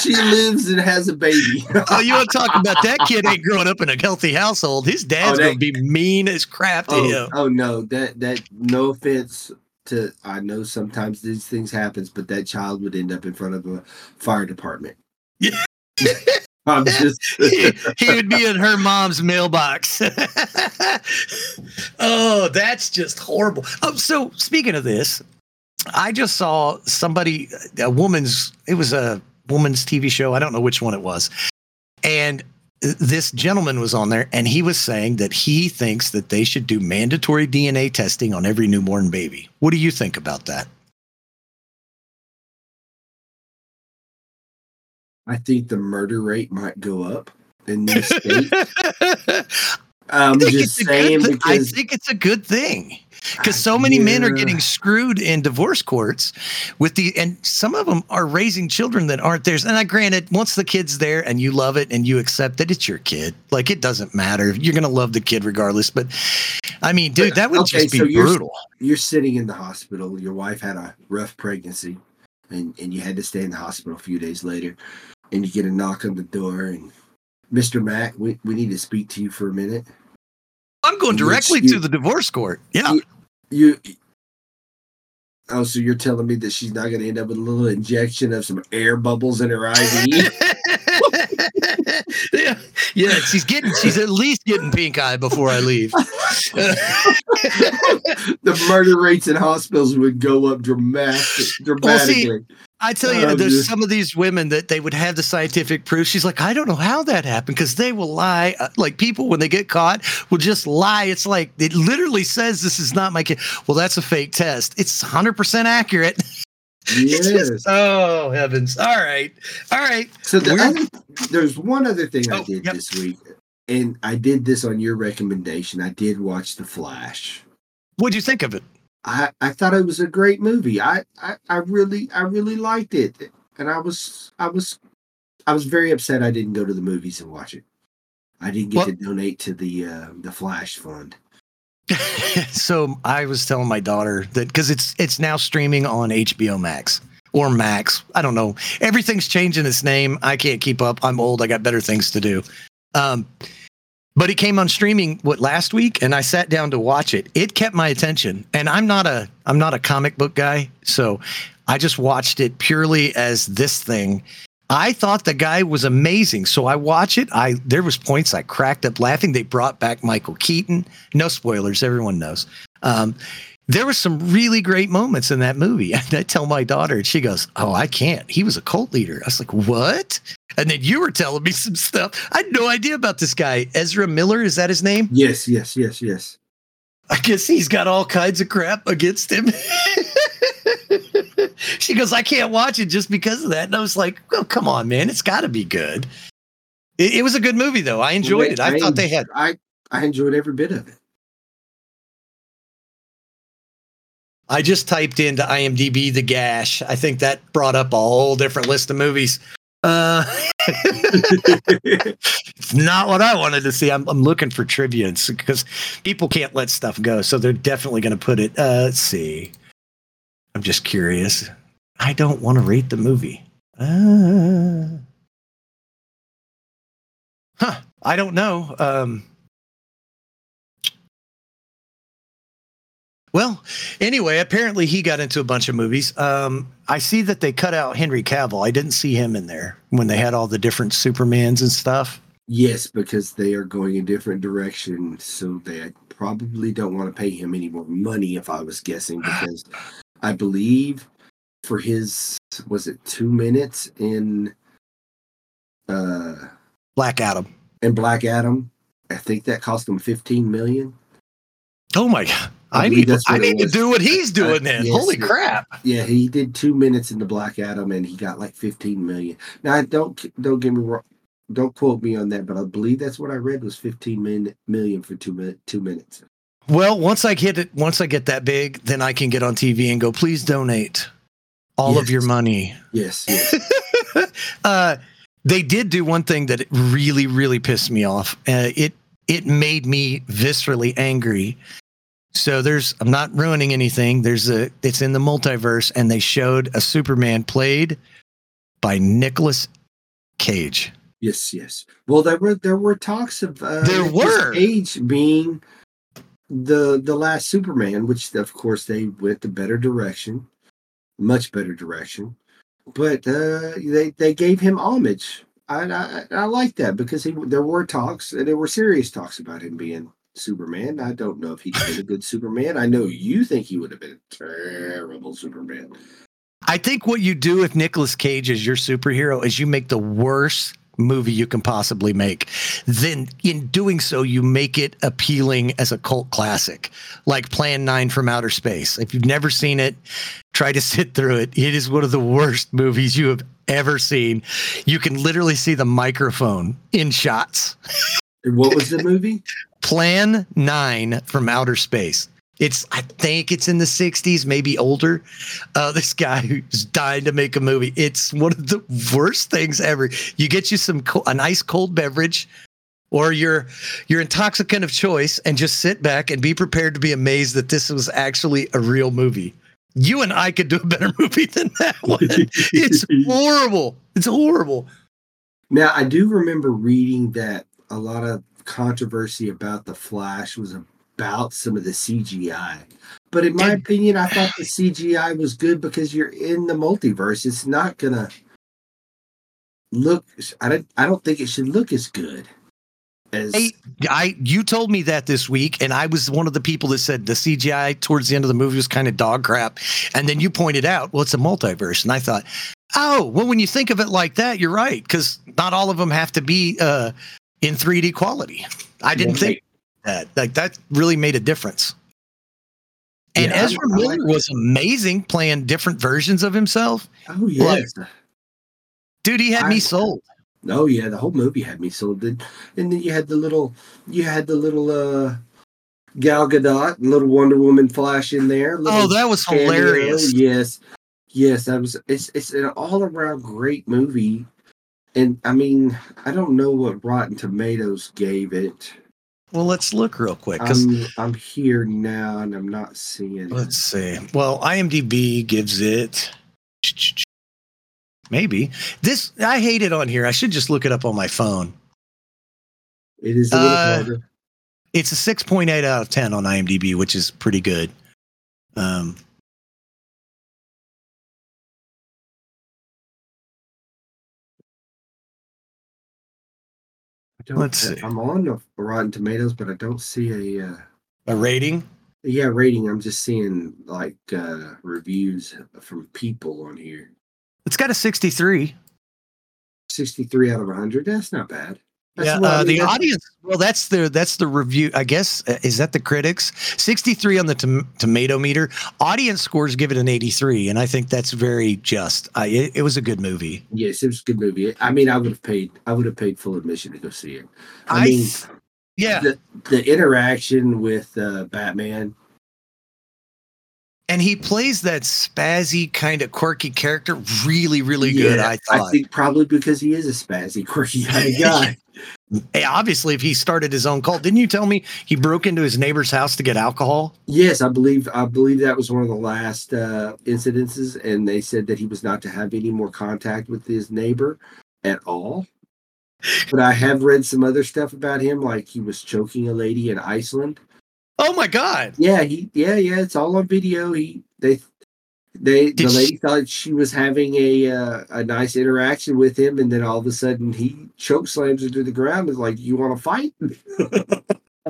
she lives and has a baby. Oh, you want to talk about that kid ain't growing up in a healthy household. His dad's going to be mean as crap to him. Oh, no, that no offense to, I know sometimes these things happens, but that child would end up in front of a fire department. Yeah. I'm just he would be in her mom's mailbox. Oh, that's just horrible. Oh, so speaking of this, I just saw it was a woman's TV show. I don't know which one it was. And this gentleman was on there and he was saying that he thinks that they should do mandatory DNA testing on every newborn baby. What do you think about that? I think the murder rate might go up in this state. I think it's a good thing. Because so many men are getting screwed in divorce courts and some of them are raising children that aren't theirs. And I granted, once the kid's there and you love it and you accept that it's your kid, like it doesn't matter. You're going to love the kid regardless. But I mean, dude, that would just be brutal. You're sitting in the hospital. Your wife had a rough pregnancy and you had to stay in the hospital a few days later and you get a knock on the door and Mr. Mack, we need to speak to you for a minute. I'm going directly to the divorce court. Yeah. So you're telling me that she's not going to end up with a little injection of some air bubbles in her IV? Yeah, she's at least getting pink eye before I leave. The murder rates in hospitals would go up dramatically. Well, see, I tell you, there's some of these women that they would have the scientific proof. She's like, I don't know how that happened because they will lie. Like people, when they get caught, will just lie. It's like it literally says this is not my kid. Well, that's a fake test. It's 100% accurate. Yes. Oh, heavens. All right. So there's one other thing I did this week, and I did this on your recommendation. I did watch The Flash. What'd you think of it? I thought it was a great movie. I really liked it. And I was I was very upset I didn't go to the movies and watch it. I didn't get to donate to the Flash Fund. So I was telling my daughter that because it's now streaming on HBO Max or Max. I don't know. Everything's changing its name. I can't keep up. I'm old. I got better things to do. But it came on streaming last week, and I sat down to watch it. It kept my attention, and I'm not a comic book guy, so I just watched it purely as this thing. I thought the guy was amazing, so I watch it. There was points I cracked up laughing. They brought back Michael Keaton. No spoilers, everyone knows. There were some really great moments in that movie. And I tell my daughter, and she goes, "Oh, I can't. He was a cult leader." I was like, "What?" And then you were telling me some stuff. I had no idea about this guy. Ezra Miller, is that his name? Yes. I guess he's got all kinds of crap against him. She goes, "I can't watch it just because of that." And I was like, "Oh, come on, man. It's got to be good." It was a good movie, though. I enjoyed it. I thought they had. I enjoyed every bit of it. I just typed into IMDb The Gash. I think that brought up a whole different list of movies. It's not what I wanted to see. I'm looking for trivia because people can't let stuff go. So they're definitely going to put it. Let's see. I'm just curious. I don't want to rate the movie. I don't know. Well, anyway, apparently he got into a bunch of movies. I see that they cut out Henry Cavill. I didn't see him in there when they had all the different Supermans and stuff. Yes, because they are going a different direction, so they probably don't want to pay him any more money, if I was guessing, because I believe for his, was it 2 minutes in Black Adam? In Black Adam, I think that cost him $15 million. Oh, my God. I need to do what he's doing then. Yes, holy crap. Yeah, he did 2 minutes in the Black Adam and he got like 15 million. Now, I don't get me wrong. Don't quote me on that, but I believe that's what I read was 15 million for 2 minutes. Well, once I get that big, then I can get on TV and go, "Please donate all of your money." Yes. They did do one thing that really, really pissed me off. It made me viscerally angry. So I'm not ruining anything. It's in the multiverse, and they showed a Superman played by Nicolas Cage. Yes. Well, there were talks of Cage being the last Superman, which of course they went the better direction, much better direction. But they gave him homage. I like that because there were talks, and there were serious talks about him being Superman. I don't know if he'd been a good Superman. I know you think he would have been a terrible Superman. I think what you do if Nicolas Cage is your superhero is you make the worst movie you can possibly make. Then in doing so, you make it appealing as a cult classic, like Plan 9 from Outer Space. If you've never seen it, try to sit through it. It is one of the worst movies you have ever seen. You can literally see the microphone in shots. What was the movie? Plan 9 from Outer Space. I think it's in the 60s, maybe older. This guy who's dying to make a movie. It's one of the worst things ever. You get you an ice cold beverage or your intoxicant of choice and just sit back and be prepared to be amazed that this was actually a real movie. You and I could do a better movie than that one. It's horrible. It's horrible. Now, I do remember reading that a lot of controversy about The Flash was about some of the CGI. But in my opinion, I thought the CGI was good because you're in the multiverse. It's not going to look... I don't think it should look as good as... You told me that this week, and I was one of the people that said the CGI towards the end of the movie was kind of dog crap. And then you pointed out, well, it's a multiverse. And I thought, oh, well, when you think of it like that, you're right. Because not all of them have to be... in 3D quality. I didn't think that. Like, that really made a difference. And Ezra Miller was amazing playing different versions of himself. Oh, yeah. Like, dude, he had me sold. Oh, yeah. The whole movie had me sold. And then you had the little Gal Gadot, little Wonder Woman Flash in there. Oh, that was hilarious. Yes. That was, it's an all around great movie. And I mean, I don't know what Rotten Tomatoes gave it. Well, let's look real quick. I'm here now and I'm not seeing. Let's see. Well, IMDb gives it. Maybe this. I hate it on here. I should just look it up on my phone. It is a little harder. It's a 6.8 out of 10 on IMDb, which is pretty good. Let's see. I'm on Rotten Tomatoes, but I don't see a rating. Yeah, rating. I'm just seeing like reviews from people on here. It's got a 63. 63 out of 100. That's not bad. That's the audience. Well, that's the review. I guess is that the critics? 63 on the tomato meter. Audience scores give it an 83, and I think that's very just. It was a good movie. Yes, it was a good movie. I mean, I would have paid full admission to go see it. I mean, the interaction with Batman. And he plays that spazzy kind of quirky character really, really good. I thought. I think probably because he is a spazzy quirky guy. Hey, obviously, if he started his own cult, didn't you tell me he broke into his neighbor's house to get alcohol? Yes, I believe that was one of the last incidences, and they said that he was not to have any more contact with his neighbor at all. But I have read some other stuff about him, like he was choking a lady in Iceland. Oh my God! Yeah, it's all on video. The lady thought she was having a nice interaction with him, and then all of a sudden he choke slams her to the ground. Is like, you want to fight?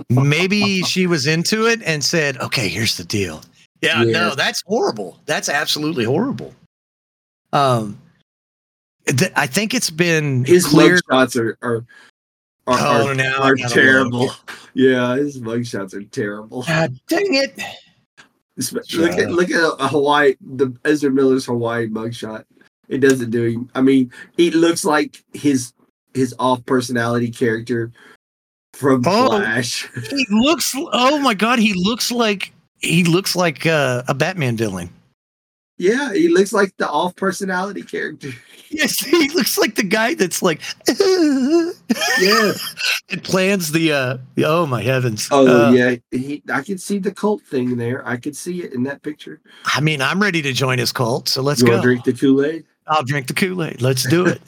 Maybe she was into it and said, "Okay, here's the deal." Yeah, no, that's horrible. That's absolutely horrible. I think it's been his clear shots are terrible. Yeah, his mugshots are terrible. God dang it. Look at Hawaii, the Ezra Miller's Hawaii mugshot. It doesn't do him. I mean, he looks like his off personality character from Flash. He looks like a Batman villain. Yeah, he looks like the off personality character. Yes, he looks like the guy that's like, yeah, it plans the oh my heavens. Oh yeah, I can see the cult thing there. I can see it in that picture. I mean, I'm ready to join his cult, so let's go. Wanna drink the Kool-Aid? I'll drink the Kool-Aid. Let's do it.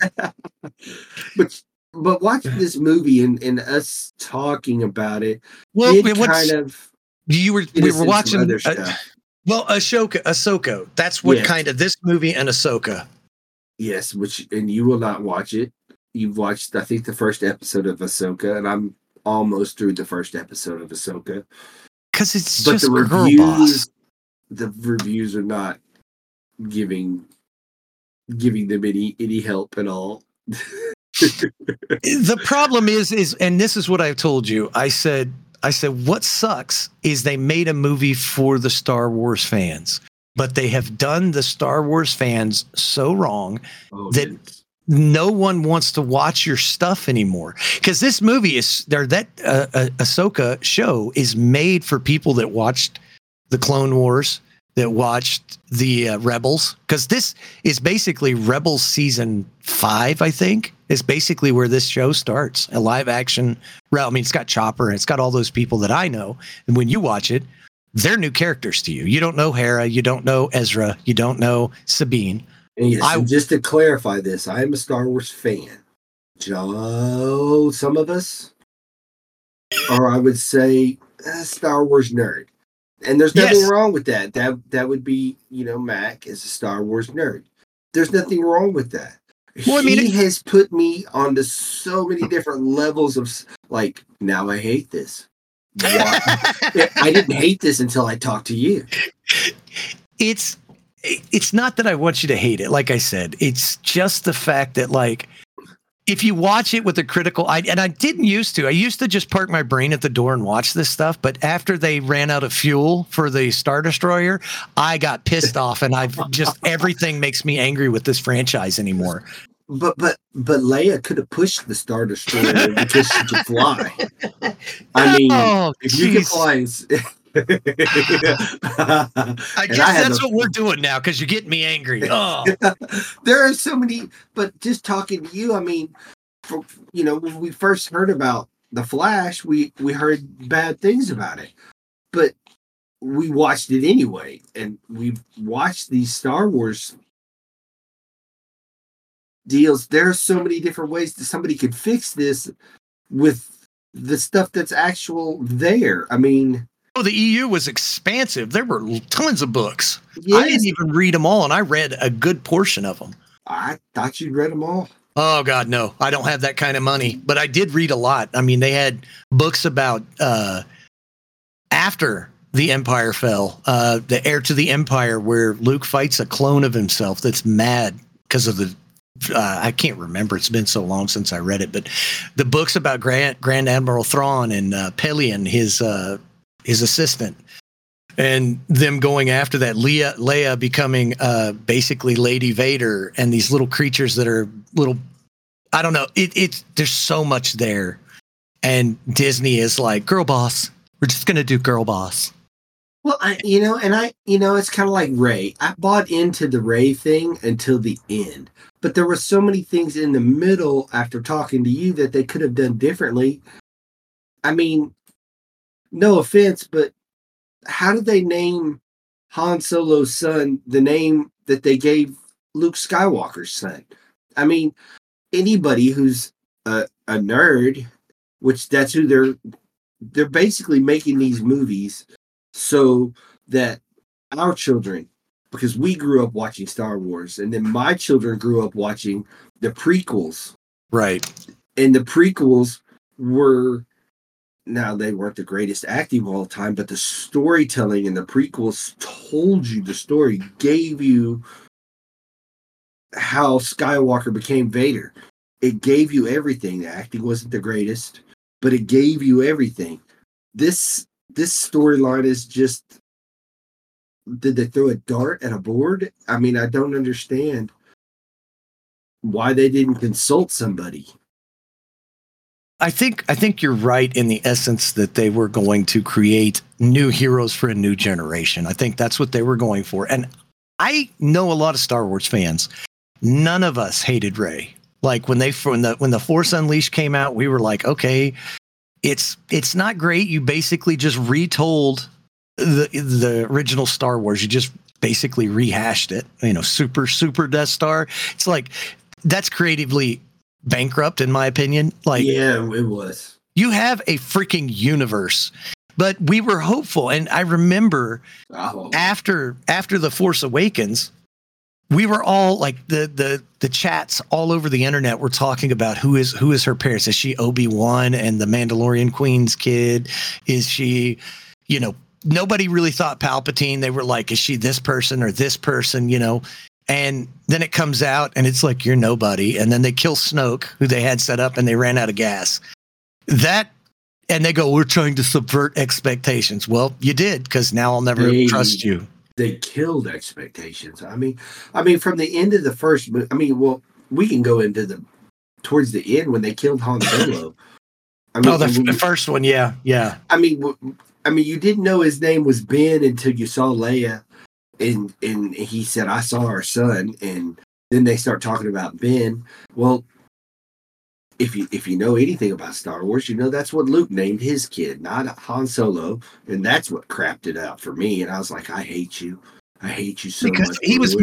but watching this movie and us talking about it, well, it kind of we were watching other stuff. Well, Ahsoka. That's what kind of this movie and Ahsoka. Yes, and you will not watch it. You've watched, I think, the first episode of Ahsoka, and I'm almost through the first episode of Ahsoka. Because it's but just the reviews. Girl boss. The reviews are not giving them any help at all. The problem is, and this is what I've told you. I said, what sucks is they made a movie for the Star Wars fans, but they have done the Star Wars fans so wrong that no one wants to watch your stuff anymore. Because this movie Ahsoka show is made for people that watched the Clone Wars, that watched the Rebels. Because this is basically Rebels season 5, I think. It's basically where this show starts, a live action. Well, I mean, it's got Chopper and it's got all those people that I know. And when you watch it, they're new characters to you. You don't know Hera. You don't know Ezra. You don't know Sabine. And yes, just to clarify this, I am a Star Wars fan. Joe, some of us, or I would say Star Wars nerd. And there's nothing wrong with that. That would be, Mac is a Star Wars nerd. There's nothing wrong with that. Well, I mean, he has put me onto so many different levels of, like, now I hate this. I didn't hate this until I talked to you. It's not that I want you to hate it. Like I said, it's just the fact that, like, if you watch it with a critical eye, and I didn't used to. I used to just park my brain at the door and watch this stuff. But after they ran out of fuel for the Star Destroyer, I got pissed off, and I've just everything makes me angry with this franchise anymore. But Leia could have pushed the Star Destroyer because she could fly. I mean, if you can fly, I guess that's what we're doing now because you're getting me angry. Oh. There are so many, but just talking to you, I mean, you know, when we first heard about The Flash, we heard bad things about it, but we watched it anyway, and we've watched these Star Wars deals. There are so many different ways that somebody could fix this with the stuff that's actual there. I mean, oh, the EU was expansive. There were tons of books. Yes. I didn't even read them all, and I read a good portion of them. I thought you'd read them all. Oh, God, no. I don't have that kind of money. But I did read a lot. I mean, they had books about after the Empire fell, The Heir to the Empire, where Luke fights a clone of himself that's mad because of the I can't remember. It's been so long since I read it. But the books about Grand Admiral Thrawn and Pelion, his assistant, and them going after that, Leia becoming basically Lady Vader, and these little creatures that are little, I don't know. There's so much there, and Disney is like, girl boss. We're just gonna do girl boss. Well, I it's kind of like Rey. I bought into the Rey thing until the end, but there were so many things in the middle after talking to you that they could have done differently. I mean, no offense, but how did they name Han Solo's son the name that they gave Luke Skywalker's son? I mean, anybody who's a nerd, which that's who they're basically making these movies so that our children, because we grew up watching Star Wars, and then my children grew up watching the prequels. Right. And the prequels were... Now, they weren't the greatest acting of all time, but the storytelling in the prequels told you the story, gave you how Skywalker became Vader. It gave you everything. The acting wasn't the greatest, but it gave you everything. This storyline is just... Did they throw a dart at a board? I mean, I don't understand why they didn't consult somebody. I think you're right in the essence that they were going to create new heroes for a new generation. I think that's what they were going for. And I know a lot of Star Wars fans. None of us hated Rey. Like when the Force Unleashed came out, we were like, okay, it's not great. You basically just retold the original Star Wars. You just basically rehashed it. You know, super, super Death Star. It's like, that's creatively bankrupt, in my opinion. Like, yeah, it was. You have a freaking universe, but we were hopeful. And I remember after The Force Awakens, we were all like, the chats all over the internet were talking about who is her parents. Is she Obi-Wan and the Mandalorian Queen's kid? Is she, you know, nobody really thought Palpatine. They were like, is she this person or this person, you know? And then it comes out, and it's like, you're nobody. And then they kill Snoke, who they had set up, and they ran out of gas. That, and they go, we're trying to subvert expectations. Well, you did, because now I'll never trust you. They killed expectations. I mean, from the end of the first, I mean, well, we can go into towards the end when they killed Han Solo. I mean, the first one, yeah. I mean, you didn't know his name was Ben until you saw Leia. And he said, I saw our son, and then they start talking about Ben. Well, if you know anything about Star Wars, you know that's what Luke named his kid, not Han Solo, and that's what crapped it out for me. And I was like, I hate you so much. He was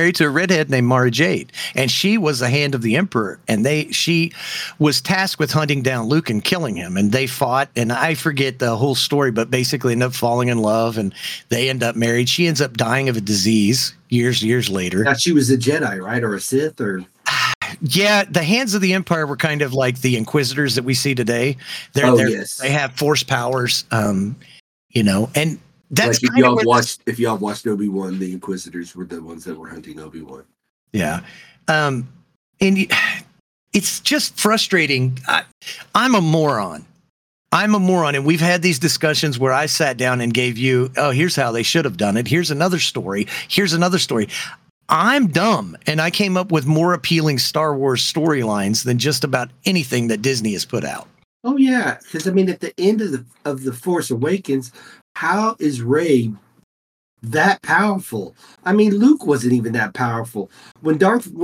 married to a redhead named Mara Jade, and she was the hand of the Emperor, and she was tasked with hunting down Luke and killing him, and they fought, and I forget the whole story, but basically end up falling in love, and they end up married. She ends up dying of a disease years later. Now, she was a Jedi, right, or a Sith, or... Yeah, the hands of the Empire were kind of like the Inquisitors that we see today. Yes. They have force powers, you know, and... That's like if y'all watched Obi-Wan, the Inquisitors were the ones that were hunting Obi-Wan. Yeah. And it's just frustrating. I'm a moron. And we've had these discussions where I sat down and gave you, oh, here's how they should have done it. Here's another story. I'm dumb, and I came up with more appealing Star Wars storylines than just about anything that Disney has put out. Oh yeah, because I mean, at the end of the Force Awakens, how is Rey that powerful? I mean, Luke wasn't even that powerful when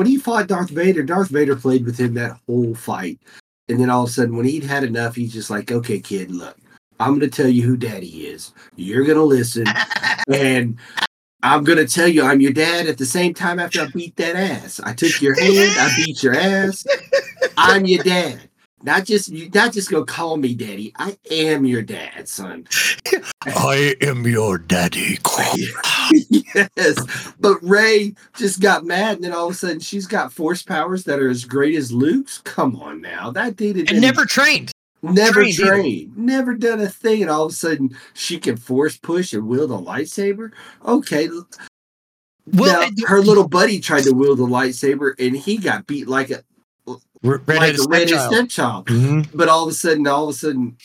he fought Darth Vader. Darth Vader played with him that whole fight, and then all of a sudden, when he'd had enough, he's just like, "Okay, kid, look, I'm gonna tell you who Daddy is. You're gonna listen, and I'm gonna tell you I'm your dad at the same time after I beat that ass. I took your hand, I beat your ass. I'm your dad. Not just gonna call me daddy. I am your dad, son. I am your daddy. Yes. But Rey just got mad, and then all of a sudden she's got force powers that are as great as Luke's. Come on now. That dude had never trained. Never trained. Never done a thing, and all of a sudden she can force push and wield a lightsaber. Okay. Well, now, her little buddy tried to wield a lightsaber and he got beat like a redheaded stepchild. Mm-hmm. But all of a sudden,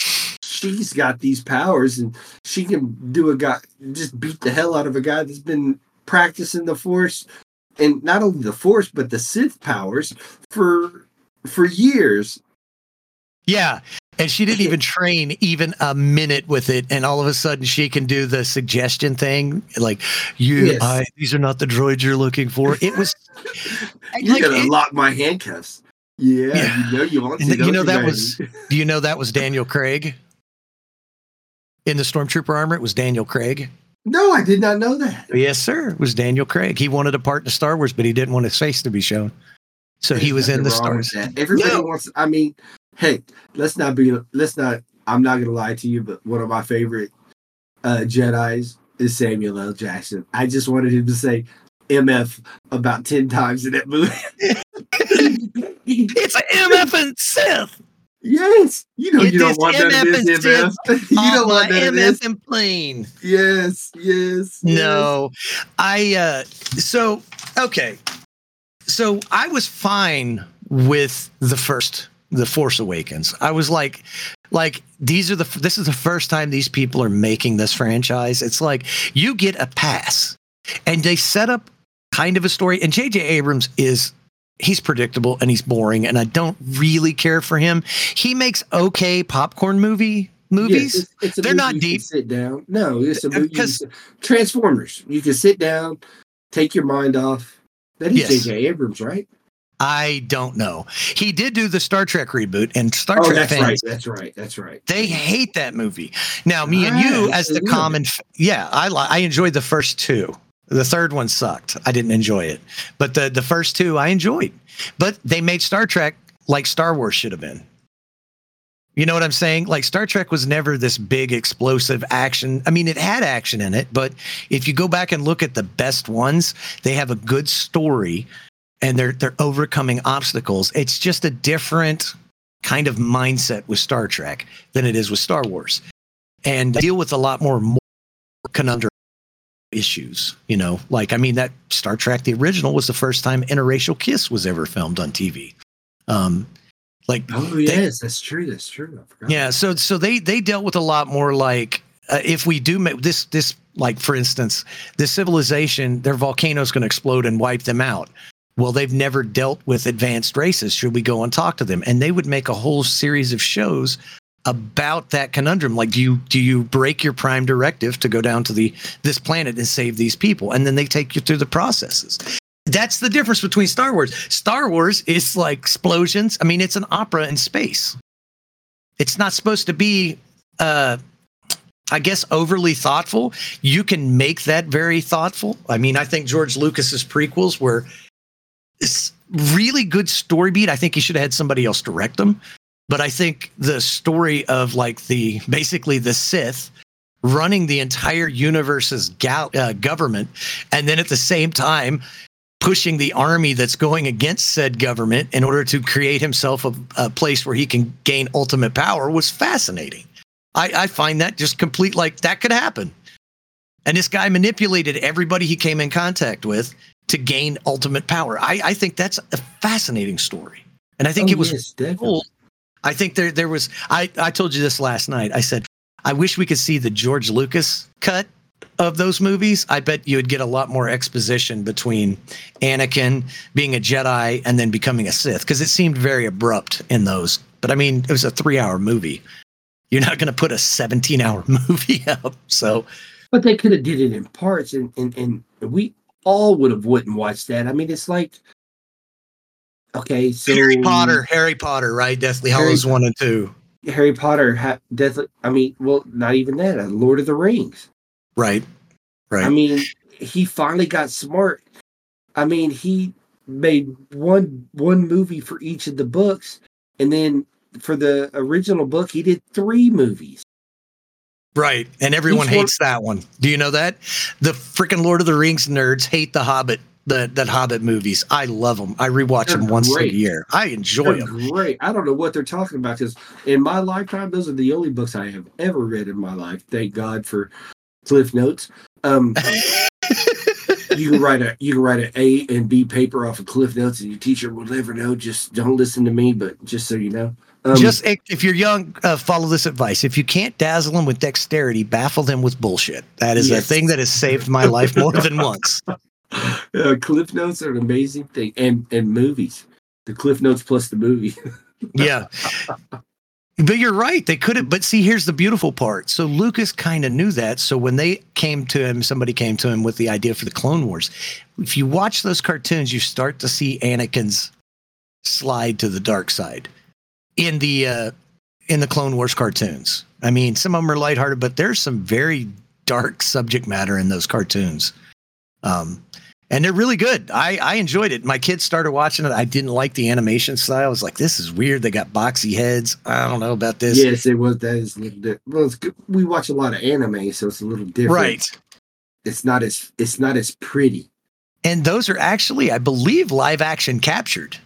she's got these powers, and she can do a guy, just beat the hell out of a guy that's been practicing the Force, and not only the Force, but the Sith powers for years. Yeah, and she didn't even train even a minute with it, and all of a sudden she can do the suggestion thing, like, these are not the droids you're looking for. It was... You're going to lock my handcuffs. Yeah, you know you want to. Do you know that was Daniel Craig in the Stormtrooper armor? It was Daniel Craig. No, I did not know that. Yes, sir. It was Daniel Craig. He wanted a part in Star Wars, but he didn't want his face to be shown. So he was in the Star Wars. Everybody wants. I mean, hey, let's not. I'm not going to lie to you, but one of my favorite Jedis is Samuel L. Jackson. I just wanted him to say MF about 10 times in that movie. It's MF and Sith. Yes. You know you don't want that MF. You don't want that MF and plane. Yes. No. So I was fine with the Force Awakens. I was like this is the first time these people are making this franchise. It's like you get a pass. And they set up kind of a story, and J.J. Abrams he's predictable and he's boring, and I don't really care for him. He makes okay popcorn movies. Yes, they're movie not you deep. Can sit down. No, it's a movie. Transformers. You can sit down, take your mind off. That is J.J. Abrams, right? I don't know. He did do the Star Trek reboot, and Star Trek that's fans. That's right. They hate that movie. Now, me and you, as the common, I enjoyed the first two. The third one sucked. I didn't enjoy it. But the first two I enjoyed. But they made Star Trek like Star Wars should have been. You know what I'm saying? Like Star Trek was never this big explosive action. I mean, it had action in it, but if you go back and look at the best ones, they have a good story and they're overcoming obstacles. It's just a different kind of mindset with Star Trek than it is with Star Wars. And they deal with a lot more conundrum. Issues, you know, like, I mean, that Star Trek, the original, was the first time interracial kiss was ever filmed on TV. That's true. Yeah. So they dealt with a lot more like if we do this, like, for instance, this civilization, their volcano's going to explode and wipe them out. Well, they've never dealt with advanced races. Should we go and talk to them? And they would make a whole series of shows about that conundrum, like do you break your prime directive to go down to this planet and save these people, and then they take you through the processes. That's the difference between Star Wars. Star Wars is like explosions. I mean, it's an opera in space. It's not supposed to be, I guess, overly thoughtful. You can make that very thoughtful. I mean, I think George Lucas's prequels were this really good story beat. I think he should have had somebody else direct them. But I think the story of basically the Sith running the entire universe's government, and then at the same time pushing the army that's going against said government in order to create himself a place where he can gain ultimate power was fascinating. I find that just complete, like, that could happen. And this guy manipulated everybody he came in contact with to gain ultimate power. I think that's a fascinating story. And I think it was cool. I think there was, I told you this last night. I said, I wish we could see the George Lucas cut of those movies. I bet you would get a lot more exposition between Anakin being a Jedi and then becoming a Sith, because it seemed very abrupt in those But I mean, it was a 3-hour movie. You're not going to put a 17-hour movie up. So, but they could have did it in parts, and we all would have wouldn't watch that. I mean, it's like, okay, so Harry Potter, right? Deathly Hallows 1 and 2. Harry Potter, I mean, well, not even that. Lord of the Rings, right. I mean, he finally got smart. I mean, he made one movie for each of the books, and then for the original book, he did 3 movies. Right, and everyone hates that one. Do you know that? The freaking Lord of the Rings nerds hate the Hobbit, that Hobbit movies. I love them. I rewatch them once a year. I enjoy them. Great. I don't know what they're talking about, because in my lifetime, those are the only books I have ever read in my life. Thank God for Cliff Notes. You can write an A and B paper off of Cliff Notes, and your teacher will never know. Just don't listen to me, but just so you know. Just if you're young, follow this advice. If you can't dazzle them with dexterity, baffle them with bullshit. That is a thing that has saved my life more than once. Cliff Notes are an amazing thing, and movies. The Cliff Notes plus the movie. Yeah. But you're right. They could have. But see, here's the beautiful part. So Lucas kind of knew that. So when they came to him, somebody came to him with the idea for the Clone Wars. If you watch those cartoons, you start to see Anakin's slide to the dark side in the Clone Wars cartoons. I mean, some of them are lighthearted, but there's some very dark subject matter in those cartoons. And they're really good. I enjoyed it. My kids started watching it. I didn't like the animation style. I was like, this is weird. They got boxy heads. I don't know about this. Yes, it was. That is a little bit. Well, it's good. We watch a lot of anime, so it's a little different. Right. It's not as pretty. And those are actually, I believe, live action captured.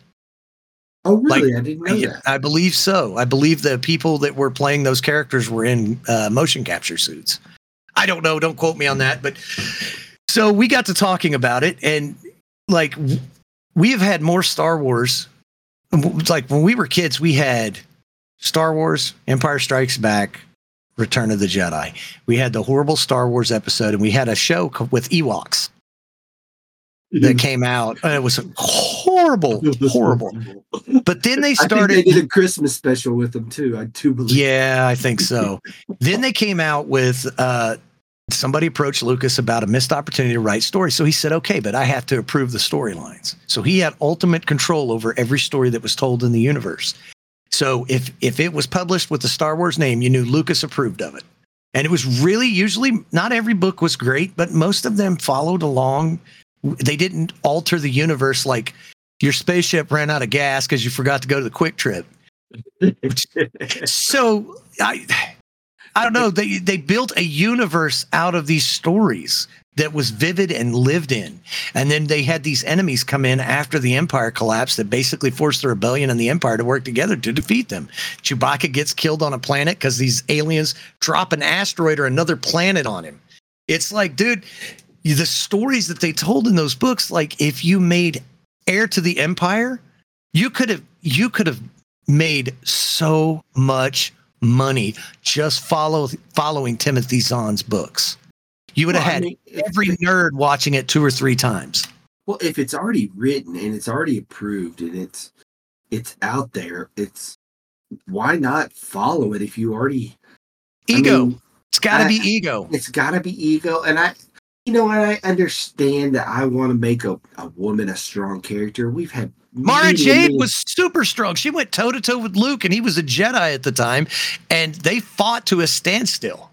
Oh, really? I didn't know that. I believe so. I believe the people that were playing those characters were in motion capture suits. I don't know. Don't quote me on that, but. So we got to talking about it, and like we have had more Star Wars. Like when we were kids, we had Star Wars, Empire Strikes Back, Return of the Jedi. We had the horrible Star Wars episode, and we had a show with Ewoks that came out, and it was horrible. But then they started. I think they did a Christmas special with them too. I do believe. Yeah, I think so. Then they came out with. Somebody approached Lucas about a missed opportunity to write stories. So he said, okay, but I have to approve the storylines. So he had ultimate control over every story that was told in the universe. So if it was published with the Star Wars name, you knew Lucas approved of it. And it was really usually not every book was great, but most of them followed along. They didn't alter the universe like your spaceship ran out of gas because you forgot to go to the quick trip. So I don't know. They built a universe out of these stories that was vivid and lived in. And then they had these enemies come in after the Empire collapsed that basically forced the Rebellion and the Empire to work together to defeat them. Chewbacca gets killed on a planet because these aliens drop an asteroid or another planet on him. It's like, dude, the stories that they told in those books, like if you made Heir to the Empire, you could have made so much money just following Timothy Zahn's books. You would have had every nerd watching it 2 or 3 times. Well, if it's already written and it's already approved and it's out there, it's why not follow it if you already ego? I mean, it's got to be ego. It's got to be ego, and I understand that I want to make a woman a strong character. We've had. Mara Jade was super strong. She went toe-to-toe with Luke, and he was a Jedi at the time, and they fought to a standstill.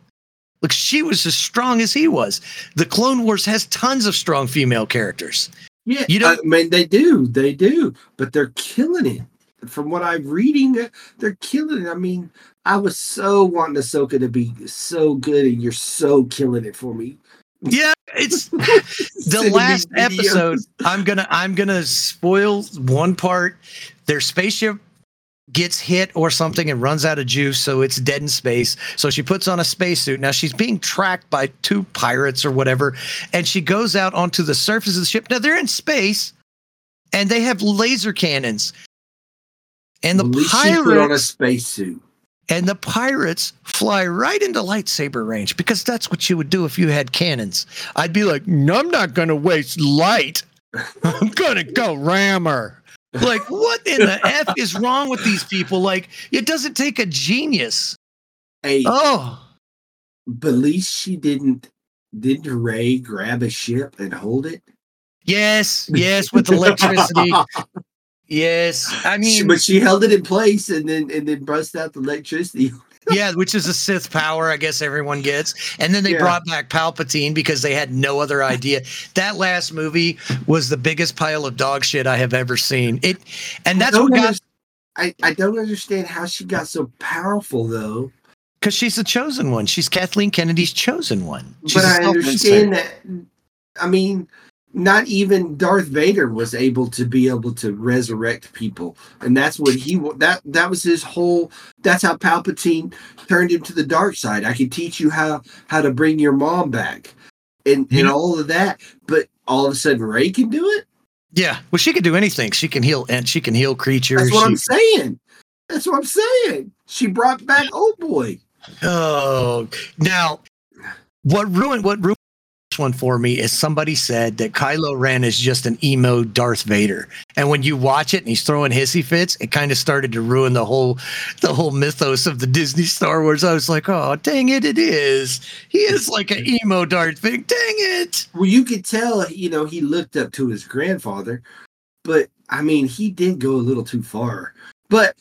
Look, she was as strong as he was. The Clone Wars has tons of strong female characters. Yeah, I mean, they do, but they're killing it. From what I'm reading, they're killing it. I mean, I was so wanting Ahsoka to be so good, and you're so killing it for me. Yeah, it's the last episode. I'm gonna spoil one part. Their spaceship gets hit or something and runs out of juice, so it's dead in space. So she puts on a spacesuit. Now she's being tracked by 2 pirates or whatever, and she goes out onto the surface of the ship. Now they're in space, and they have laser cannons, and the pirates fly right into lightsaber range because that's what you would do if you had cannons. I'd be like, no, I'm not going to waste light. I'm going to go ram her. Like, what in the F is wrong with these people? Like, it doesn't take a genius. Hey, but at least she didn't Rey grab a ship and hold it? Yes, with electricity. Yes. I mean, but she held it in place and then bust out the electricity. Yeah, which is a Sith power, I guess everyone gets. And then they brought back Palpatine because they had no other idea. That last movie was the biggest pile of dog shit I have ever seen. I don't understand how she got so powerful though. Because she's the chosen one. She's Kathleen Kennedy's chosen one. But I understand that. I mean, not even Darth Vader was able to resurrect people, and that's what that was his whole. That's how Palpatine turned him to the dark side. I can teach you how to bring your mom back, and all of that. But all of a sudden, Rey can do it. Yeah, well, she can do anything. She can heal, and she can heal creatures. That's what I'm saying. She brought back Old Boy. Oh, now what ruined this one for me is somebody said that Kylo Ren is just an emo Darth Vader, and when you watch it and he's throwing hissy fits, it kind of started to ruin the whole mythos of the Disney Star Wars. I was like, oh dang it, it is. He is like an emo Darth Vader. Dang it! Well, you could tell, he looked up to his grandfather, but I mean, he did go a little too far. But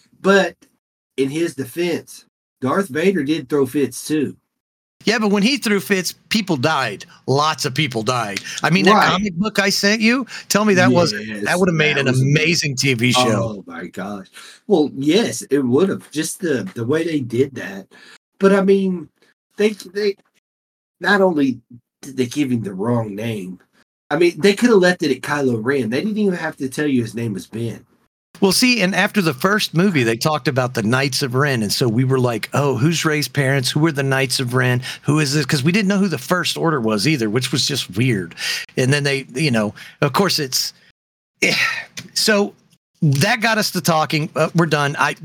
in his defense, Darth Vader did throw fits too. Yeah, but when he threw fits, people died. Lots of people died. I mean, That comic book I sent you, tell me that would have made an amazing TV show. Oh my gosh. Well, yes, it would have. Just the way they did that. But I mean, they not only did they give him the wrong name, I mean, they could have left it at Kylo Ren. They didn't even have to tell you his name was Ben. Well, see, and after the first movie, they talked about the Knights of Ren. And so we were like, oh, who's Rey's parents? Who are the Knights of Ren? Who is this? Because we didn't know who the First Order was either, which was just weird. And then they, of course it's... So that got us to talking. We're done. I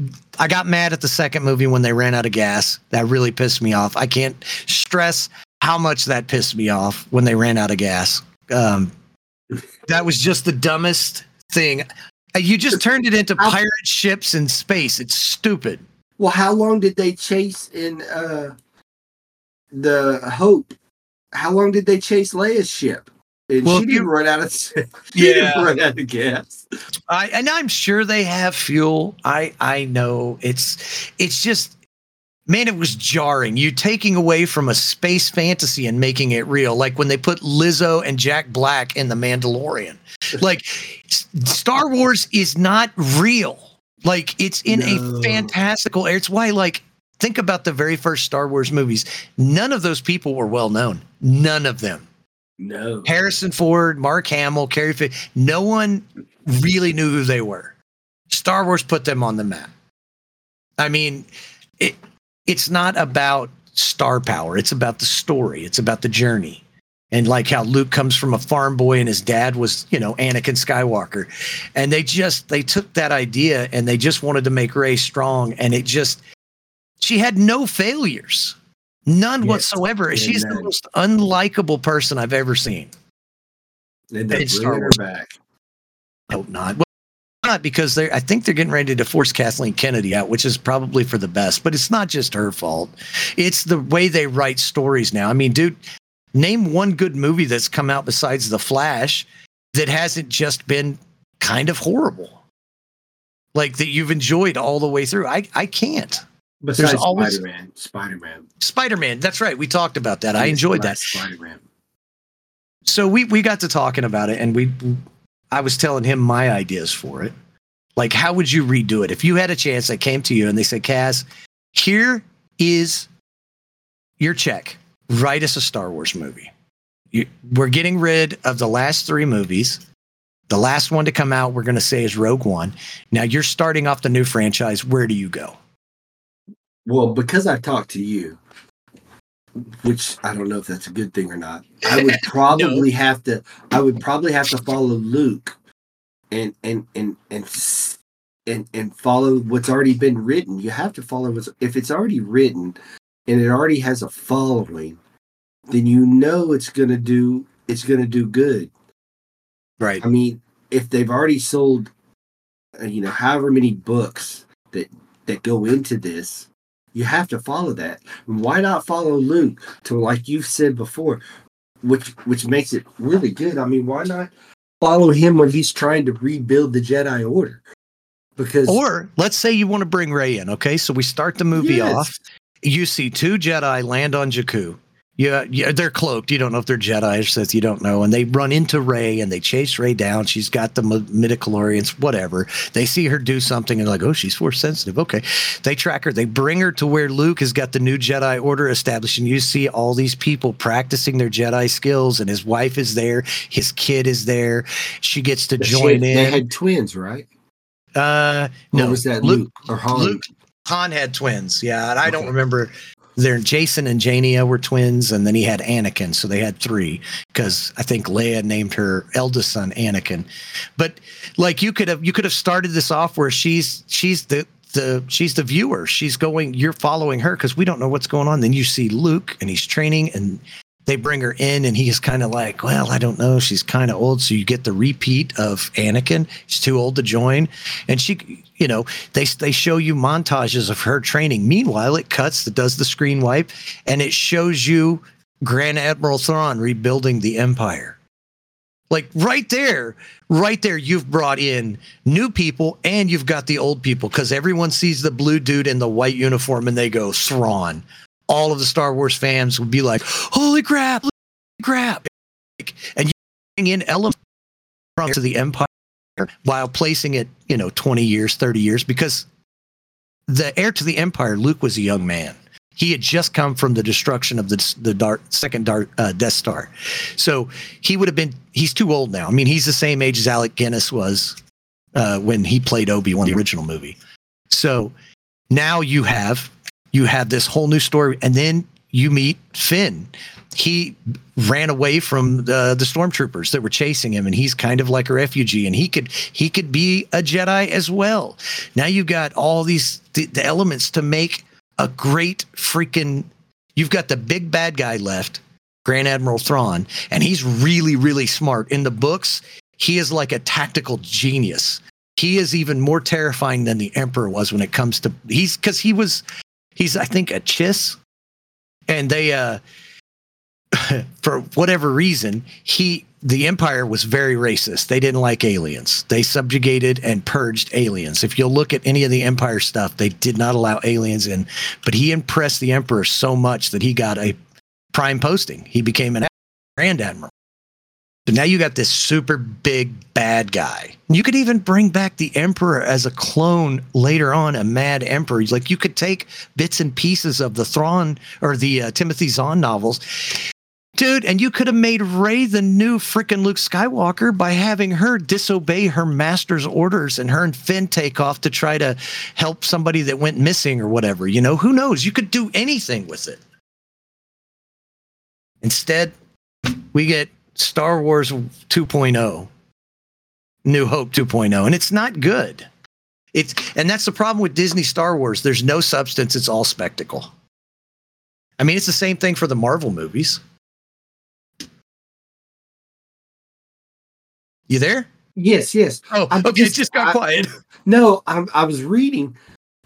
got mad at the second movie when they ran out of gas. That really pissed me off. I can't stress how much that pissed me off when they ran out of gas. That was just the dumbest thing. You just turned it into pirate ships in space. It's stupid. Well, how long did they chase in the Hope? How long did they chase Leia's ship? And she didn't run out of gas. And I'm sure they have fuel. I know. It's just, man, it was jarring. You taking away from a space fantasy and making it real. Like when they put Lizzo and Jack Black in The Mandalorian. Like, Star Wars is not real. Like, it's in a fantastical area. It's why, like, think about the very first Star Wars movies. None of those people were well known. None of them. No. Harrison Ford, Mark Hamill, Carrie Fisher. No one really knew who they were. Star Wars put them on the map. I mean, it's not about star power. It's about the story. It's about the journey. And like how Luke comes from a farm boy and his dad was, Anakin Skywalker. And they took that idea and they just wanted to make Rey strong. And she had no failures. None whatsoever. Amen. She's the most unlikable person I've ever seen. Did they bring her back? I hope not. Well, not because I think they're getting ready to force Kathleen Kennedy out, which is probably for the best. But it's not just her fault. It's the way they write stories now. I mean, dude... Name one good movie that's come out besides The Flash that hasn't just been kind of horrible. Like that you've enjoyed all the way through. I can't. Besides Spider-Man. That's right. We talked about that. I enjoyed that. Spider-Man. So we got to talking about it and I was telling him my ideas for it. Like, how would you redo it? If you had a chance, I came to you and they said, Kaz, here is your check. Write us a Star Wars movie. We're getting rid of the last three movies. The last one to come out, we're going to say, is Rogue One. Now you're starting off the new franchise. Where do you go? Well, because I talked to you, which I don't know if that's a good thing or not. I would probably have to follow Luke and follow what's already been written. You have to follow if it's already written. And it already has a following, then it's gonna do good. Right. I mean, if they've already sold you know, however many books that go into this, you have to follow that. Why not follow Luke to, like you've said before, which makes it really good. I mean, why not follow him when he's trying to rebuild the Jedi Order? Because, or let's say you want to bring Rey in, okay? So we start the movie off. You see two Jedi land on Jakku. Yeah, they're cloaked. You don't know if they're Jedi or Sith. You don't know. And they run into Rey and they chase Rey down. She's got the midichlorians, whatever. They see her do something and like, oh, she's force sensitive. Okay. They track her. They bring her to where Luke has got the new Jedi Order established. And you see all these people practicing their Jedi skills. And his wife is there. His kid is there. She gets to join in. They had twins, right? No. Or was that Luke or Han? Luke, Han had twins. Yeah. And I don't remember. There, Jason and Jania were twins, and then he had Anakin, so they had three, because I think Leia named her eldest son Anakin. But like, you could have started this off where she's the viewer. She's going, you're following her because we don't know what's going on. Then you see Luke, and he's training, and they bring her in, and he's kind of like, well, I don't know, she's kind of old. So you get the repeat of Anakin. She's too old to join. And she, you know, they show you montages of her training. Meanwhile, it cuts, it does the screen wipe, and it shows you Grand Admiral Thrawn rebuilding the Empire. Like right there, you've brought in new people and you've got the old people, because everyone sees the blue dude in the white uniform and they go, Thrawn. All of the Star Wars fans would be like, holy crap, and you bring in elements to the Empire while placing it, you know, 20 years, 30 years, because the heir to the Empire, Luke, was a young man. He had just come from the destruction of the second Death Star. So he's too old now. I mean, he's the same age as Alec Guinness was when he played Obi-Wan in the original movie. So now you have this whole new story, and then you meet Finn. He ran away from the stormtroopers that were chasing him, and he's kind of like a refugee, and he could be a Jedi as well. Now you've got all these the elements to make a great freaking. You've got the big bad guy left, Grand Admiral Thrawn, and he's really, really smart. In the books, he is like a tactical genius. He is even more terrifying than the Emperor was when it comes to He's, I think, a Chiss, and they, for whatever reason, the Empire was very racist. They didn't like aliens. They subjugated and purged aliens. If you'll look at any of the Empire stuff, they did not allow aliens in, but he impressed the Emperor so much that he got a prime posting. He became an Grand Admiral. So now you got this super big bad guy. You could even bring back the Emperor as a clone later on, a mad Emperor. Like, you could take bits and pieces of the Thrawn or the Timothy Zahn novels. Dude, and you could have made Rey the new freaking Luke Skywalker by having her disobey her master's orders, and her and Finn take off to try to help somebody that went missing or whatever. You know, who knows? You could do anything with it. Instead, we get Star Wars 2.0, New Hope 2.0, and it's not good. And that's the problem with Disney Star Wars. There's no substance. It's all spectacle. I mean, it's the same thing for the Marvel movies. You there? Yes. Oh, okay. It just got quiet. No, I was reading,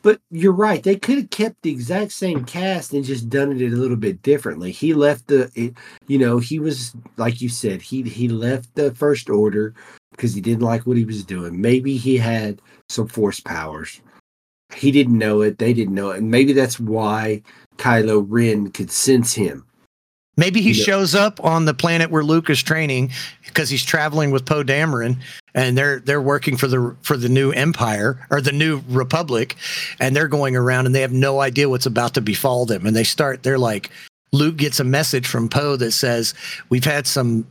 but you're right. They could have kept the exact same cast and just done it a little bit differently. He left he was, like you said, he left the First Order because he didn't like what he was doing. Maybe he had some force powers. He didn't know it. They didn't know it. And maybe that's why Kylo Ren could sense him. Maybe he shows up on the planet where Luke is training because he's traveling with Poe Dameron, and they're working for the new Empire or the new Republic, and they're going around and they have no idea what's about to befall them. And they're like, Luke gets a message from Poe that says, we've had some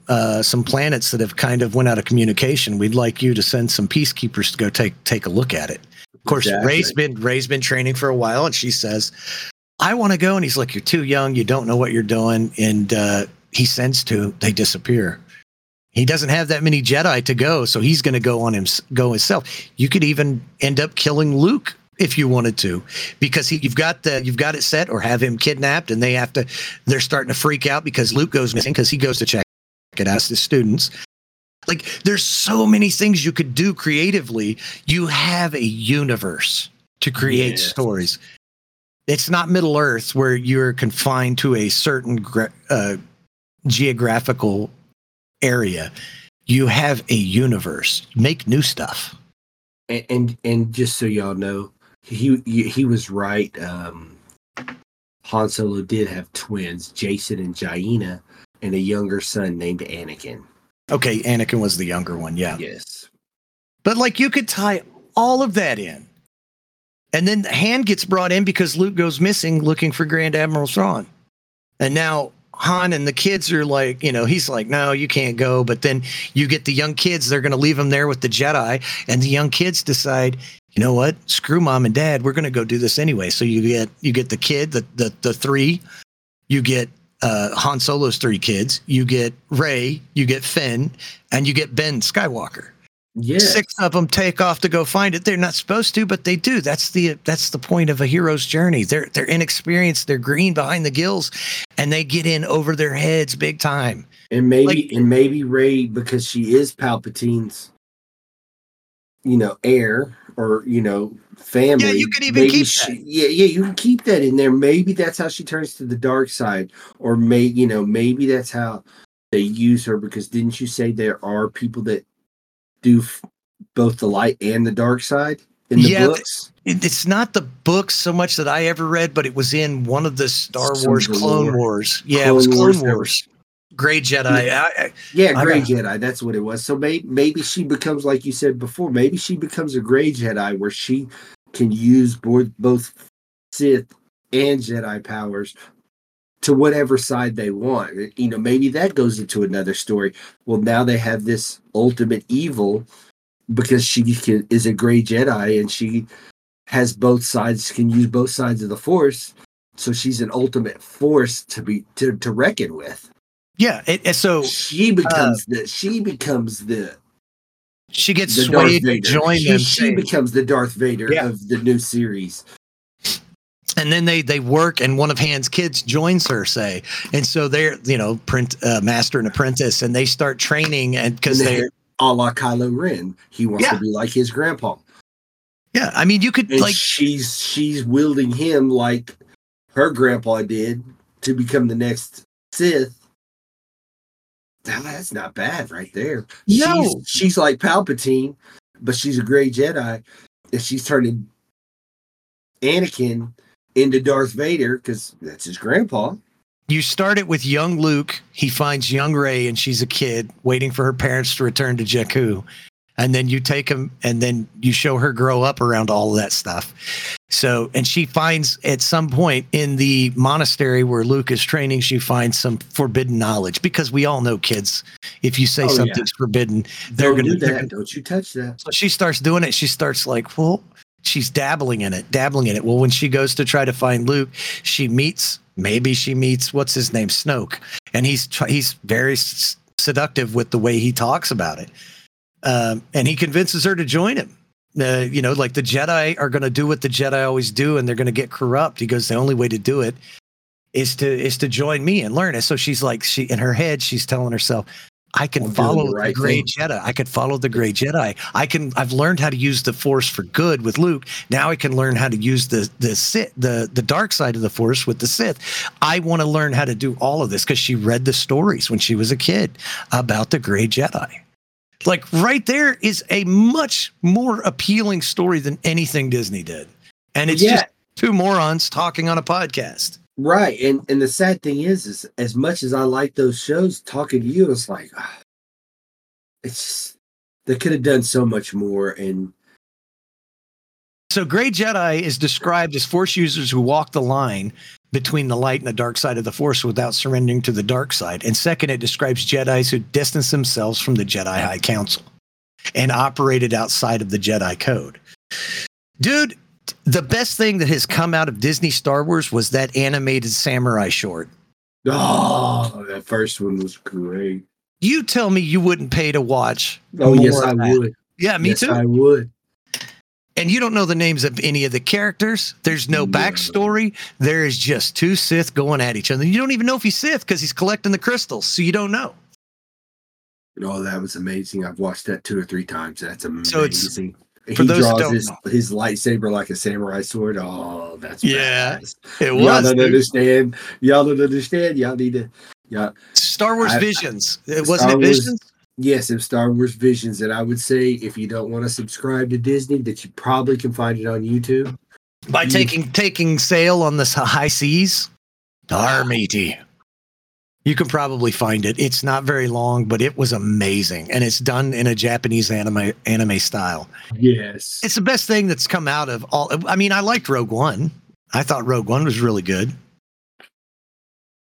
planets that have kind of went out of communication. We'd like you to send some peacekeepers to go take a look at it. Of course, exactly. Rey's been training for a while, and she says, I want to go. And he's like, you're too young. You don't know what you're doing. And he sends two. They disappear. He doesn't have that many Jedi to go. So he's going to go himself. You could even end up killing Luke if you wanted to, because you've got it set, or have him kidnapped. And they're starting to freak out because Luke goes missing, because he goes to check it out, his students. Like, there's so many things you could do creatively. You have a universe to create stories. It's not Middle Earth where you're confined to a certain geographical area. You have a universe. Make new stuff. And just so y'all know, he was right. Han Solo did have twins, Jason and Jaina, and a younger son named Anakin. Okay, Anakin was the younger one, yeah. Yes. But, like, you could tie all of that in. And then Han gets brought in because Luke goes missing looking for Grand Admiral Thrawn. And now Han and the kids are like, you know, he's like, no, you can't go. But then you get the young kids. They're going to leave him there with the Jedi. And the young kids decide, you know what? Screw mom and dad. We're going to go do this anyway. So you get the kid, the three. You get Han Solo's three kids. You get Rey. You get Finn. And you get Ben Skywalker. Yeah. Six of them take off to go find it. They're not supposed to, but they do. That's the point of a hero's journey. They're inexperienced. They're green behind the gills, and they get in over their heads big time. And maybe Rey, because she is Palpatine's, you know, heir or, you know, family. Yeah, you can even keep that. Yeah, you can keep that in there. Maybe that's how she turns to the dark side, or maybe that's how they use her. Because didn't you say there are people that do both the light and the dark side in the books? It's not the books so much that I ever read, but it was in one of the Star Wars Clone Wars. Yeah, it was Clone Wars. Gray Jedi. Gray Jedi. That's what it was. So maybe she becomes, like you said before, maybe she becomes a Gray Jedi where she can use both Sith and Jedi powers to whatever side they want. You know, maybe that goes into another story. Well, now they have this ultimate evil because she is a Gray Jedi and she has both sides, can use both sides of the Force. So she's an ultimate force to reckon with. Yeah. So she becomes she gets swayed to join them. She becomes the Darth Vader of the new series. And then they work, and one of Han's kids joins her, say, and so they're, you know, master and apprentice, and they start training, and because they're a la Kylo Ren, he wants to be like his grandpa. Yeah, I mean, you could, and like she's wielding him like her grandpa did to become the next Sith. Now, that's not bad, right there. No, she's like Palpatine, but she's a Gray Jedi, and she's turning Anakin into Darth Vader because that's his grandpa. You start it with young Luke. He finds young Rey, and she's a kid waiting for her parents to return to Jakku. And then you take him, and then you show her grow up around all of that stuff. So, and she finds at some point in the monastery where Luke is training, she finds some forbidden knowledge, because we all know kids, if you say something's forbidden, they're going to do that. Don't you touch that. So she starts doing it. She starts like, well, she's dabbling in it. Well, when she goes to try to find Luke, she meets what's his name, Snoke, and he's very seductive with the way he talks about it, and he convinces her to join him. You know, like the Jedi are going to do what the Jedi always do, and they're going to get corrupt. He goes, the only way to do it is to join me and learn it. So she's like, in her head, she's telling herself, I can follow the Gray Jedi. I could follow the Gray Jedi. I've learned how to use the Force for good with Luke. Now I can learn how to use the dark side of the Force with the Sith. I want to learn how to do all of this, because she read the stories when she was a kid about the Gray Jedi. Like, right there is a much more appealing story than anything Disney did. And it's just two morons talking on a podcast. Right, and the sad thing is as much as I like those shows, talking to you, it's like, they could have done so much more. And so Gray Jedi is described as Force users who walk the line between the light and the dark side of the Force without surrendering to the dark side. And second, it describes Jedis who distance themselves from the Jedi High Council and operated outside of the Jedi Code. Dude, the best thing that has come out of Disney Star Wars was that animated samurai short. Oh, that first one was great. You tell me you wouldn't pay to watch. Oh, yes, I would. Yeah, me too. I would. And you don't know the names of any of the characters. There's no backstory. There is just two Sith going at each other. You don't even know if he's Sith because he's collecting the crystals, so you don't know. and all that was amazing. I've watched that 2 or 3 times. That's amazing. So it's, for he those draws don't his lightsaber like a samurai sword. Oh, that's badass. It was. Y'all don't understand. Y'all need to. Yeah. Star Wars Visions. Wasn't it Visions? Yes, it was Star Wars Visions. And I would say if you don't want to subscribe to Disney, that you probably can find it on YouTube. By taking sail on the high seas, matey. You can probably find it. It's not very long, but it was amazing, and it's done in a Japanese anime style. Yes, it's the best thing that's come out of all. I mean, I liked Rogue One. I thought Rogue One was really good.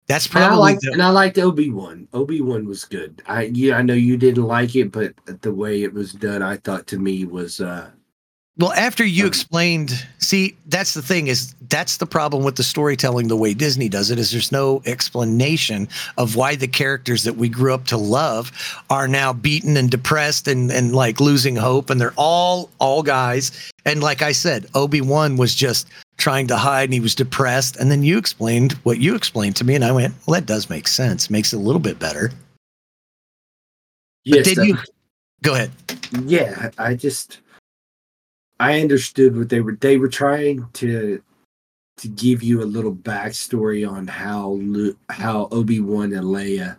That's probably I liked Obi-Wan. Obi-Wan was good. I know you didn't like it, but the way it was done, I thought to me was. Well, after you explained, see, that's the thing is that's the problem with the storytelling the way Disney does it is there's no explanation of why the characters that we grew up to love are now beaten and depressed and like losing hope. And they're all guys. And like I said, Obi-Wan was just trying to hide and he was depressed. And then you explained what you explained to me. And I went, well, that does make sense. Makes it a little bit better. Yes, but did you go ahead? Yeah, I understood what they were trying to give you a little backstory on how Obi-Wan and Leia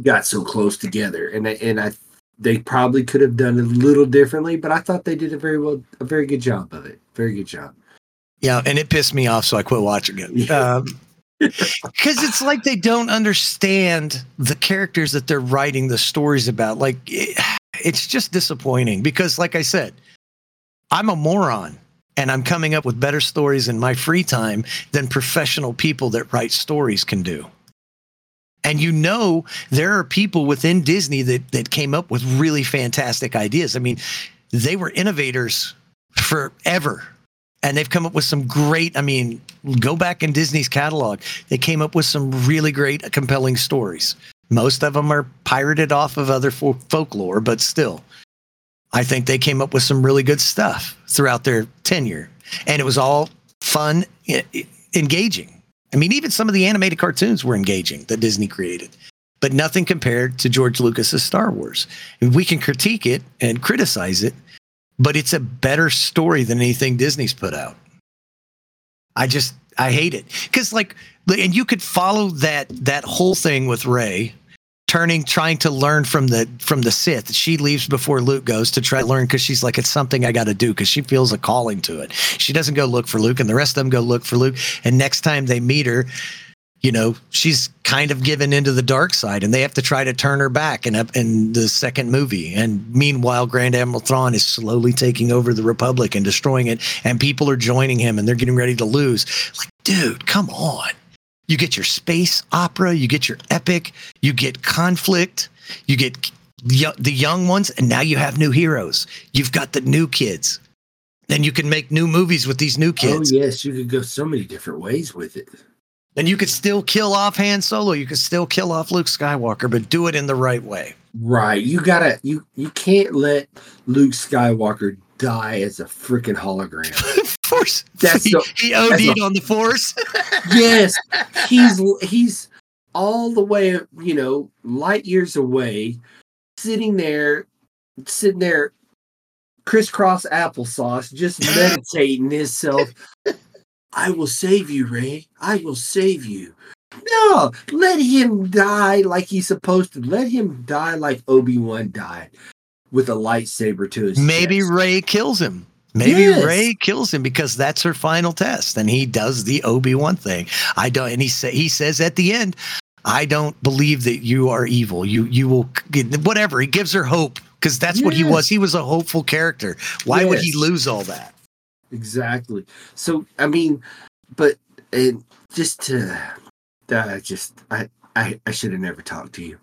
got so close together, and they probably could have done it a little differently, but I thought they did a very good job of it. Very good job. Yeah, and it pissed me off, so I quit watching it. Yeah. Because it's like they don't understand the characters that they're writing the stories about. Like it's just disappointing because, like I said, I'm a moron and I'm coming up with better stories in my free time than professional people that write stories can do. And there are people within Disney that came up with really fantastic ideas. I mean, they were innovators forever. And they've come up with some great, go back in Disney's catalog. They came up with some really great, compelling stories. Most of them are pirated off of other folklore, but still, I think they came up with some really good stuff throughout their tenure. And it was all fun, engaging. I mean, even some of the animated cartoons were engaging that Disney created, but nothing compared to George Lucas's Star Wars. And we can critique it and criticize it, but it's a better story than anything Disney's put out. I hate it. Because and you could follow that whole thing with Rey trying to learn from the Sith. She leaves before Luke goes to try to learn because she's like, it's something I got to do because she feels a calling to it. She doesn't go look for Luke and the rest of them go look for Luke. And next time they meet her, she's kind of given into the dark side and they have to try to turn her back in the second movie. And meanwhile, Grand Admiral Thrawn is slowly taking over the Republic and destroying it. And people are joining him and they're getting ready to lose. Like, dude, come on. You get your space opera, you get your epic, you get conflict, you get the young ones. And now you have new heroes. You've got the new kids. Then you can make new movies with these new kids. Oh, yes. You could go so many different ways with it. And you could still kill off Han Solo. You could still kill off Luke Skywalker, but do it in the right way. Right. You can't let Luke Skywalker die as a freaking hologram. Force. He OD'd on the Force. Yes. He's all the way, light years away, sitting there, crisscross applesauce, just meditating himself. I will save you, Rey. I will save you. No, let him die like he's supposed to. Let him die like Obi-Wan died with a lightsaber to his chest. Rey kills him. Rey kills him because that's her final test. And he does the Obi-Wan thing. He says at the end, I don't believe that you are evil. You will whatever. He gives her hope because that's what he was. He was a hopeful character. Why would he lose all that? Exactly. So I should have never talked to you.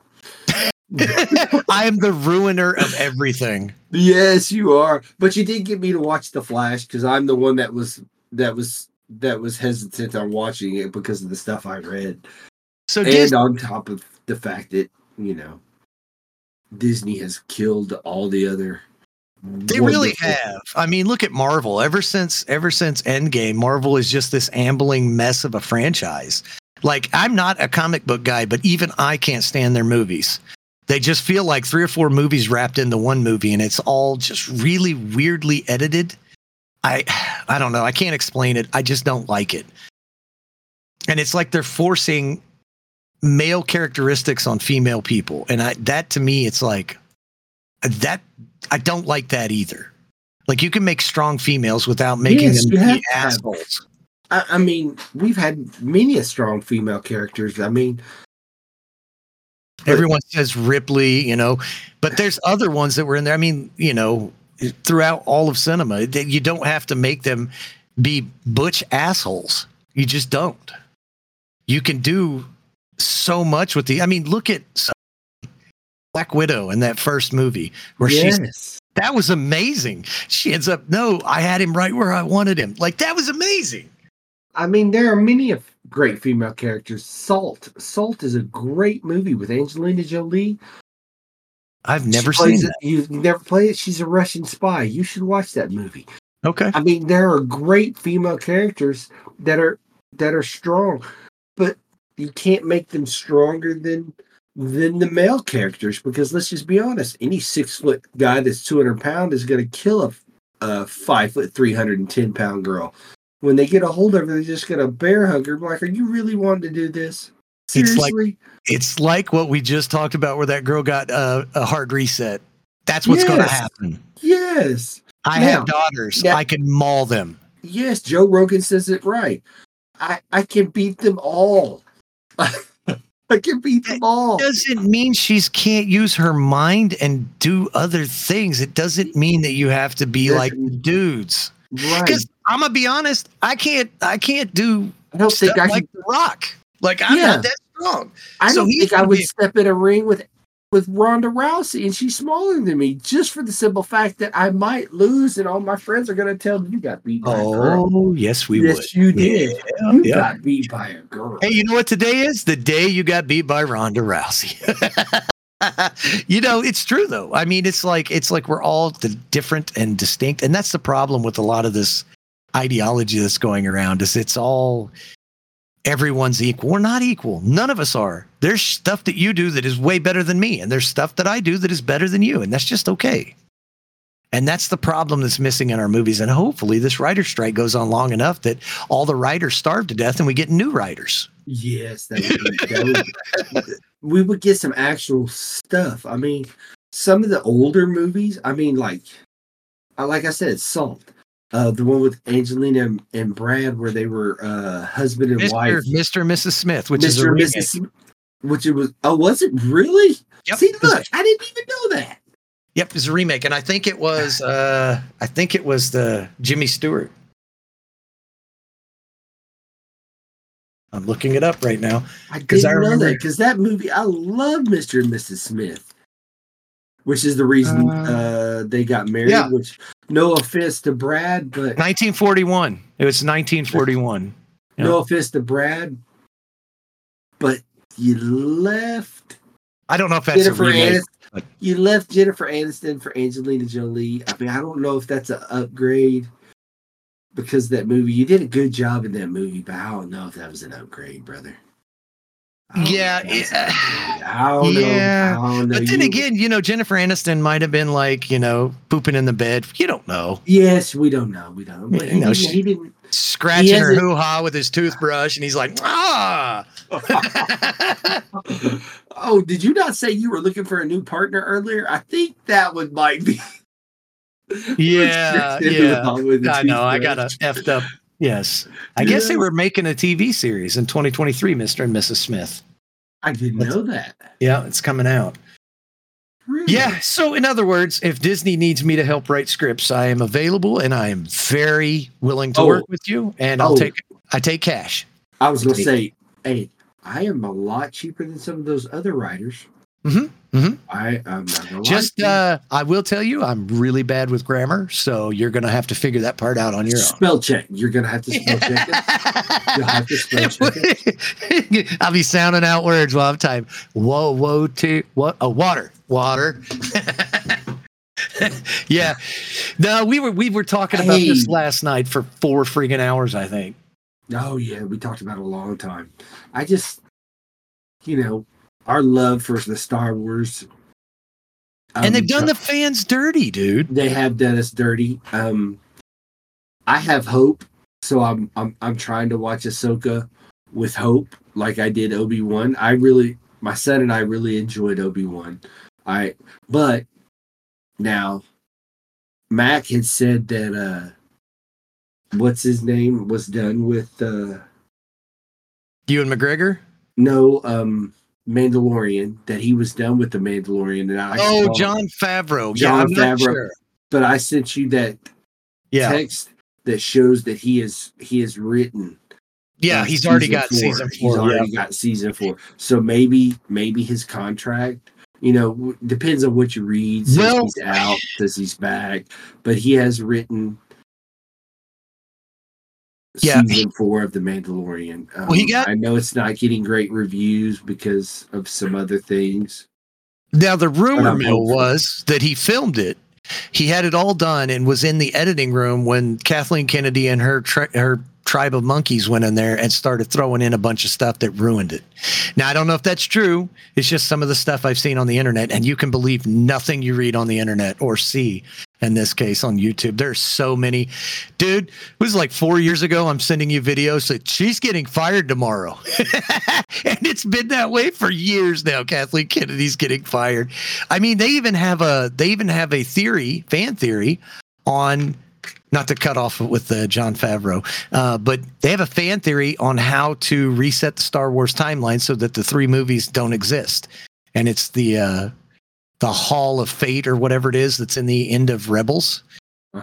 I am the ruiner of everything. Yes, you are. But you did get me to watch The Flash because I'm the one that was hesitant on watching it because of the stuff I read. On top of the fact that Disney has killed all the other. They really have. I mean, look at Marvel. Ever since Endgame, Marvel is just this ambling mess of a franchise. Like, I'm not a comic book guy, but even I can't stand their movies. They just feel like three or four movies wrapped into one movie, and it's all just really weirdly edited. I don't know. I can't explain it. I just don't like it. And it's like they're forcing male characteristics on female people. And that to me, it's like that. I don't like that either. Like, you can make strong females without making them be assholes. I mean, we've had many strong female characters. I mean, everyone says Ripley, you know, but there's other ones that were in there. I mean, you know, throughout all of cinema, you don't have to make them be butch assholes. You just don't. You can do so much with I mean, look at Black Widow in that first movie where she's. That was amazing. She ends up, no, I had him right where I wanted him. Like, that was amazing. I mean, there are many of great female characters. Salt. Salt is a great movie with Angelina Jolie. I've never seen that. You've never played it? She's a Russian spy. You should watch that movie. Okay. I mean, there are great female characters that are strong, but you can't make them stronger than the male characters, because let's just be honest, any 6-foot guy that's 200 pounds is going to kill a 5-foot, 310 pound girl. When they get a hold of her, they're just going to bear hug her. Like, are you really wanting to do this? Seriously? It's like what we just talked about, where that girl got a hard reset. That's what's going to happen. Yes. I have daughters. Now, I can maul them. Yes. Joe Rogan says it right. I can beat them all. I can beat them all. It doesn't mean she can't use her mind and do other things. It doesn't mean that you have to be like the dudes. Right. Because I'm going to be honest, I can't do stuff like The Rock. Like, I'm not that strong. I don't think I would step in a ring with Ronda Rousey, and she's smaller than me, just for the simple fact that I might lose, and all my friends are going to tell me, you got beat by a girl. Oh, yes, we would. Yes, you did. Yeah. You got beat by a girl. Hey, you know what today is? The day you got beat by Ronda Rousey. You know, it's true, though. I mean, it's like we're all different and distinct, and that's the problem with a lot of this ideology that's going around, is it's all... Everyone's equal. We're not equal. None of us are. There's stuff that you do that is way better than me, and there's stuff that I do that is better than you, and that's just okay. And that's the problem that's missing in our movies, and hopefully this writer strike goes on long enough that all the writers starve to death and we get new writers. Yes, that would we would get some actual stuff. I mean, some of the older movies, I mean, like I said, Salt. The one with Angelina and Brad, where they were husband and wife. Mr. and Mrs. Smith, which is a remake. Which it was. Oh, was it really? Yep. See, look, I didn't even know that. Yep, it's a remake, and I think it was. I think it was the Jimmy Stewart. I'm looking it up right now because I remember because that movie. I love Mr. and Mrs. Smith, which is the reason they got married. Yeah. Which. No offense to Brad, but... 1941. It was 1941. Yeah. No offense to Brad, but you left... I don't know if that's Jennifer Aniston. You left Jennifer Aniston for Angelina Jolie. I mean, I don't know if that's an upgrade, because that movie... You did a good job in that movie, but I don't know if that was an upgrade, brother. I don't know. But then again, you know, Jennifer Aniston might have been like, you know, pooping in the bed. You don't know. Yes, we don't know. We don't. You know, she didn't scratching her hoo-ha with his toothbrush, and he's like, ah. Oh, did you not say you were looking for a new partner earlier? I think that one might be. I know. I got a effed up. Yes. I guess they were making a TV series in 2023, Mr. and Mrs. Smith. I didn't know that. Yeah, it's coming out. Really? Yeah. So in other words, if Disney needs me to help write scripts, I am available, and I am very willing to work with you, and I take cash. I was going to say, hey, I am a lot cheaper than some of those other writers. Mm-hmm. Mm-hmm. I will tell you, I'm really bad with grammar, so you're going to have to figure that part out on your own. Spell check. You're going to have to spell check it. You'll have to spell check it. I'll be sounding out words while I'm typing. Whoa, to what? Oh, water. Yeah. No, we were talking about this last night for 4 freaking hours, I think. Oh, yeah. We talked about it a long time. I just, you know, our love for the Star Wars. And they've done the fans dirty, dude. They have done us dirty. I have hope. So I'm trying to watch Ahsoka with hope, like I did Obi-Wan. My son and I really enjoyed Obi-Wan. But now Mac had said that what's his name was done with Ewan McGregor? No, Mandalorian, that he was done with the Mandalorian. And Jon Favreau. Favreau. Sure. But I sent you that text that shows that he is written. Yeah, he's already got season 4. He's already got season 4. So maybe his contract, you know, depends on what you read. Says he's out, says he's back, but he has written season 4 of The Mandalorian. I know it's not getting great reviews because of some other things. Now, the rumor mill was that he filmed it. He had it all done and was in the editing room when Kathleen Kennedy and her tribe of monkeys went in there and started throwing in a bunch of stuff that ruined it. Now, I don't know if that's true. It's just some of the stuff I've seen on the internet, and you can believe nothing you read on the internet or see. In this case, on YouTube, there's so many. Dude, it was like 4 years ago. I'm sending you videos that she's getting fired tomorrow. And it's been that way for years now. Kathleen Kennedy's getting fired. I mean, they even have a theory, fan theory, on, not to cut off with Jon Favreau, but they have a fan theory on how to reset the Star Wars timeline so that the 3 movies don't exist. And it's the Hall of Fate or whatever it is that's in the end of Rebels,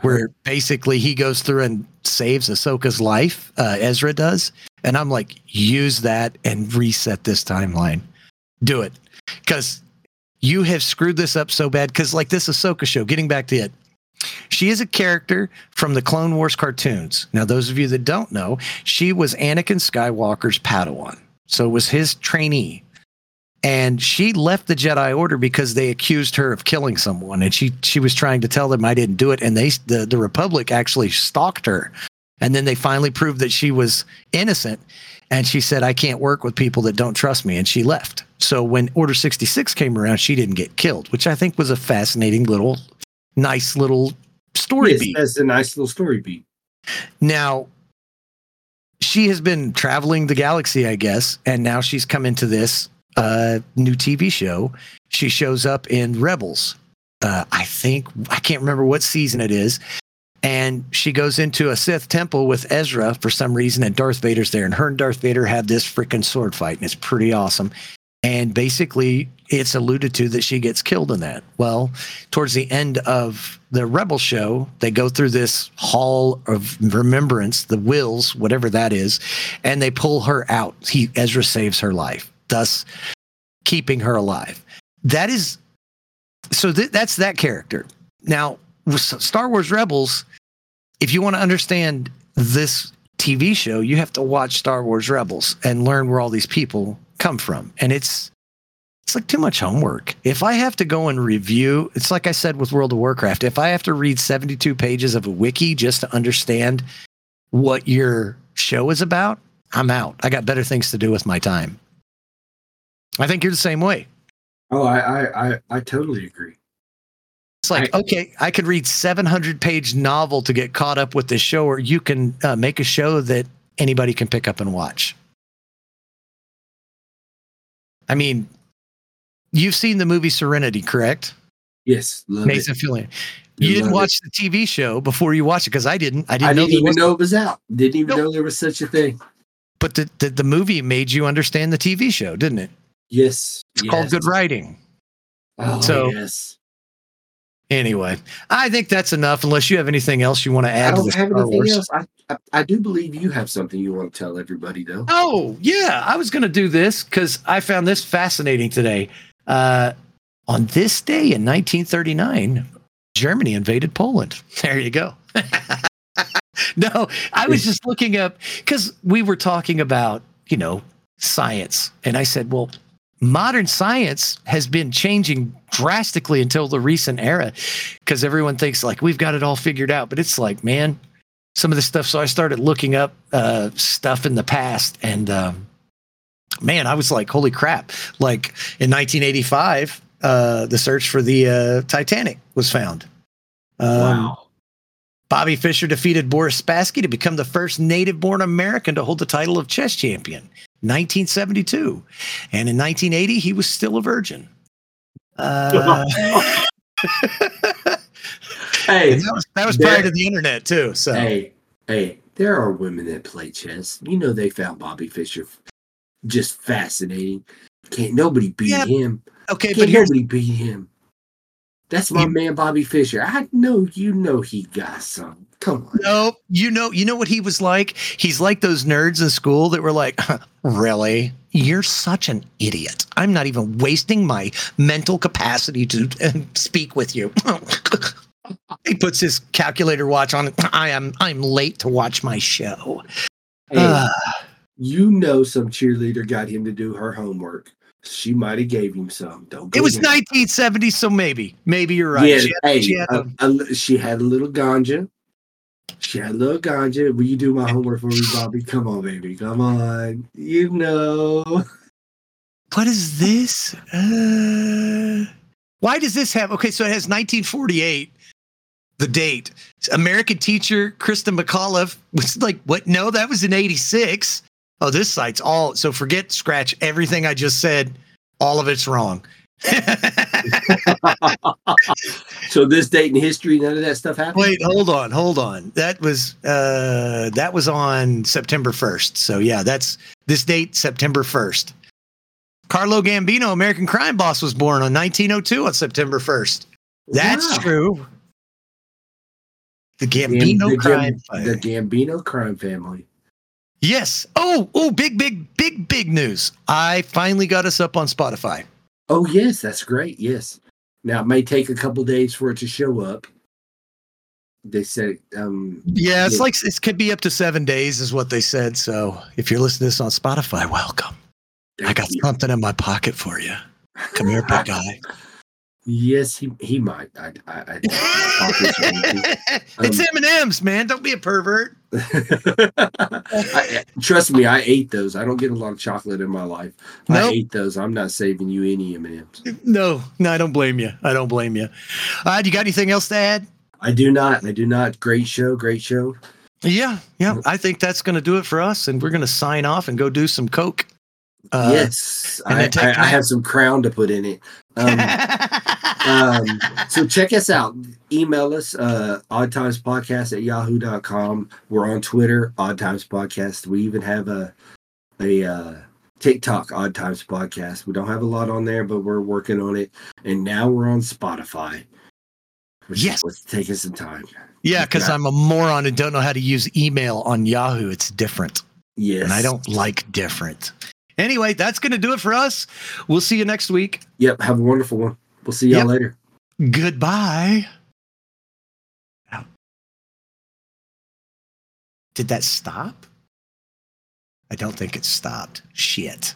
where basically he goes through and saves Ahsoka's life, Ezra does. And I'm like, use that and reset this timeline. Do it. Because you have screwed this up so bad. Because like this Ahsoka show, getting back to it, she is a character from the Clone Wars cartoons. Now, those of you that don't know, she was Anakin Skywalker's Padawan. So it was his trainee. And she left the Jedi Order because they accused her of killing someone. And she was trying to tell them, I didn't do it. And the Republic actually stalked her. And then they finally proved that she was innocent. And she said, I can't work with people that don't trust me. And she left. So when Order 66 came around, she didn't get killed, which I think was a fascinating little, nice little story beat. That's a nice little story beat. Now, she has been traveling the galaxy, I guess. And now she's come into this new TV show. She shows up in Rebels. I can't remember what season it is. And she goes into a Sith temple with Ezra for some reason, and Darth Vader's there. And her and Darth Vader have this freaking sword fight, and it's pretty awesome. And basically, it's alluded to that she gets killed in that. Well, towards the end of the Rebel show, they go through this hall of remembrance, the wills, whatever that is, and they pull her out. Ezra saves her life, thus keeping her alive. That is so that's that character. Now, with Star Wars Rebels, if you want to understand this TV show, you have to watch Star Wars Rebels and learn where all these people come from. And it's like too much homework. If I have to go and review, it's like I said with World of Warcraft, if I have to read 72 pages of a wiki just to understand what your show is about, I'm out. I got better things to do with my time. I think you're the same way. Oh, I totally agree. It's like, I could read 700-page novel to get caught up with this show, or you can make a show that anybody can pick up and watch. I mean, you've seen the movie Serenity, correct? Yes, love Nathan it. Fillion. You didn't watch the TV show before you watched it, because I didn't. I didn't even know it was out. Didn't even know there was such a thing. But the movie made you understand the TV show, didn't it? Yes. It's called good writing. Oh, so, yes. Anyway, I think that's enough unless you have anything else you want to add. I don't have anything else. I do believe you have something you want to tell everybody, though. Oh, yeah. I was going to do this because I found this fascinating today. On this day in 1939, Germany invaded Poland. There you go. No, I was just looking up because we were talking about, you know, science. And I said, well, modern science has been changing drastically until the recent era because everyone thinks like we've got it all figured out. But it's like, man, some of this stuff. So I started looking up stuff in the past, and man, I was like, holy crap. Like in 1985, the search for the Titanic was found. Wow. Bobby Fischer defeated Boris Spassky to become the first native-born American to hold the title of chess champion, 1972. And in 1980, he was still a virgin. Hey, that was prior to the internet, too. So hey, there are women that play chess. You know, they found Bobby Fischer just fascinating. Can't nobody beat him. Okay, but nobody beat him. That's my man, Bobby Fischer. I know he got some. Come on. No, you know what he was like? He's like those nerds in school that were like, really? You're such an idiot. I'm not even wasting my mental capacity to speak with you. He puts his calculator watch on. I'm late to watch my show. Hey, you know some cheerleader got him to do her homework. She might have gave him some. Don't. It was 1970, so maybe you're right. Yeah, she had a little ganja. Will you do my homework for me, Bobby? Come on, baby. Come on. You know. What is this? Why does this have? Okay, so it has 1948. The date. American teacher Kristen McAuliffe was like, what? No, that was in 86. Oh, this site's all, so forget, scratch everything I just said. All of it's wrong. So this date in history, none of that stuff happened? Wait, hold on. That was on September 1st. So yeah, that's this date, September 1st. Carlo Gambino, American crime boss, was born on 1902 on September 1st. That's true. The Gambino crime family. Yes. Oh, big news. I finally got us up on Spotify. Oh, yes. That's great. Yes. Now, it may take a couple days for it to show up. They said. Yeah, it's like it could be up to 7 days is what they said. So if you're listening to this on Spotify, welcome. Thank I got you. Something in my pocket for you. Come here, big guy. Yes, he might. I it's M&M's, man. Don't be a pervert. Trust me, I ate those. I don't get a lot of chocolate in my life. Nope. I ate those. I'm not saving you any M&M's. No, I don't blame you. Do you got anything else to add? I do not. Great show. Yeah. I think that's going to do it for us, and we're going to sign off and go do some coke. Yes, I have some crown to put in it. So check us out. Email us, oddtimespodcast@yahoo.com. We're on Twitter, Odd Times Podcast. We even have a TikTok, Odd Times Podcast. We don't have a lot on there, but we're working on it. And now we're on Spotify. Yes. It's taking some time. Yeah, because I'm a moron and don't know how to use email on Yahoo. It's different. Yes. And I don't like different. Anyway, that's going to do it for us. We'll see you next week. Yep. Have a wonderful one. We'll see y'all later. Goodbye. Ow. Did that stop? I don't think it stopped. Shit.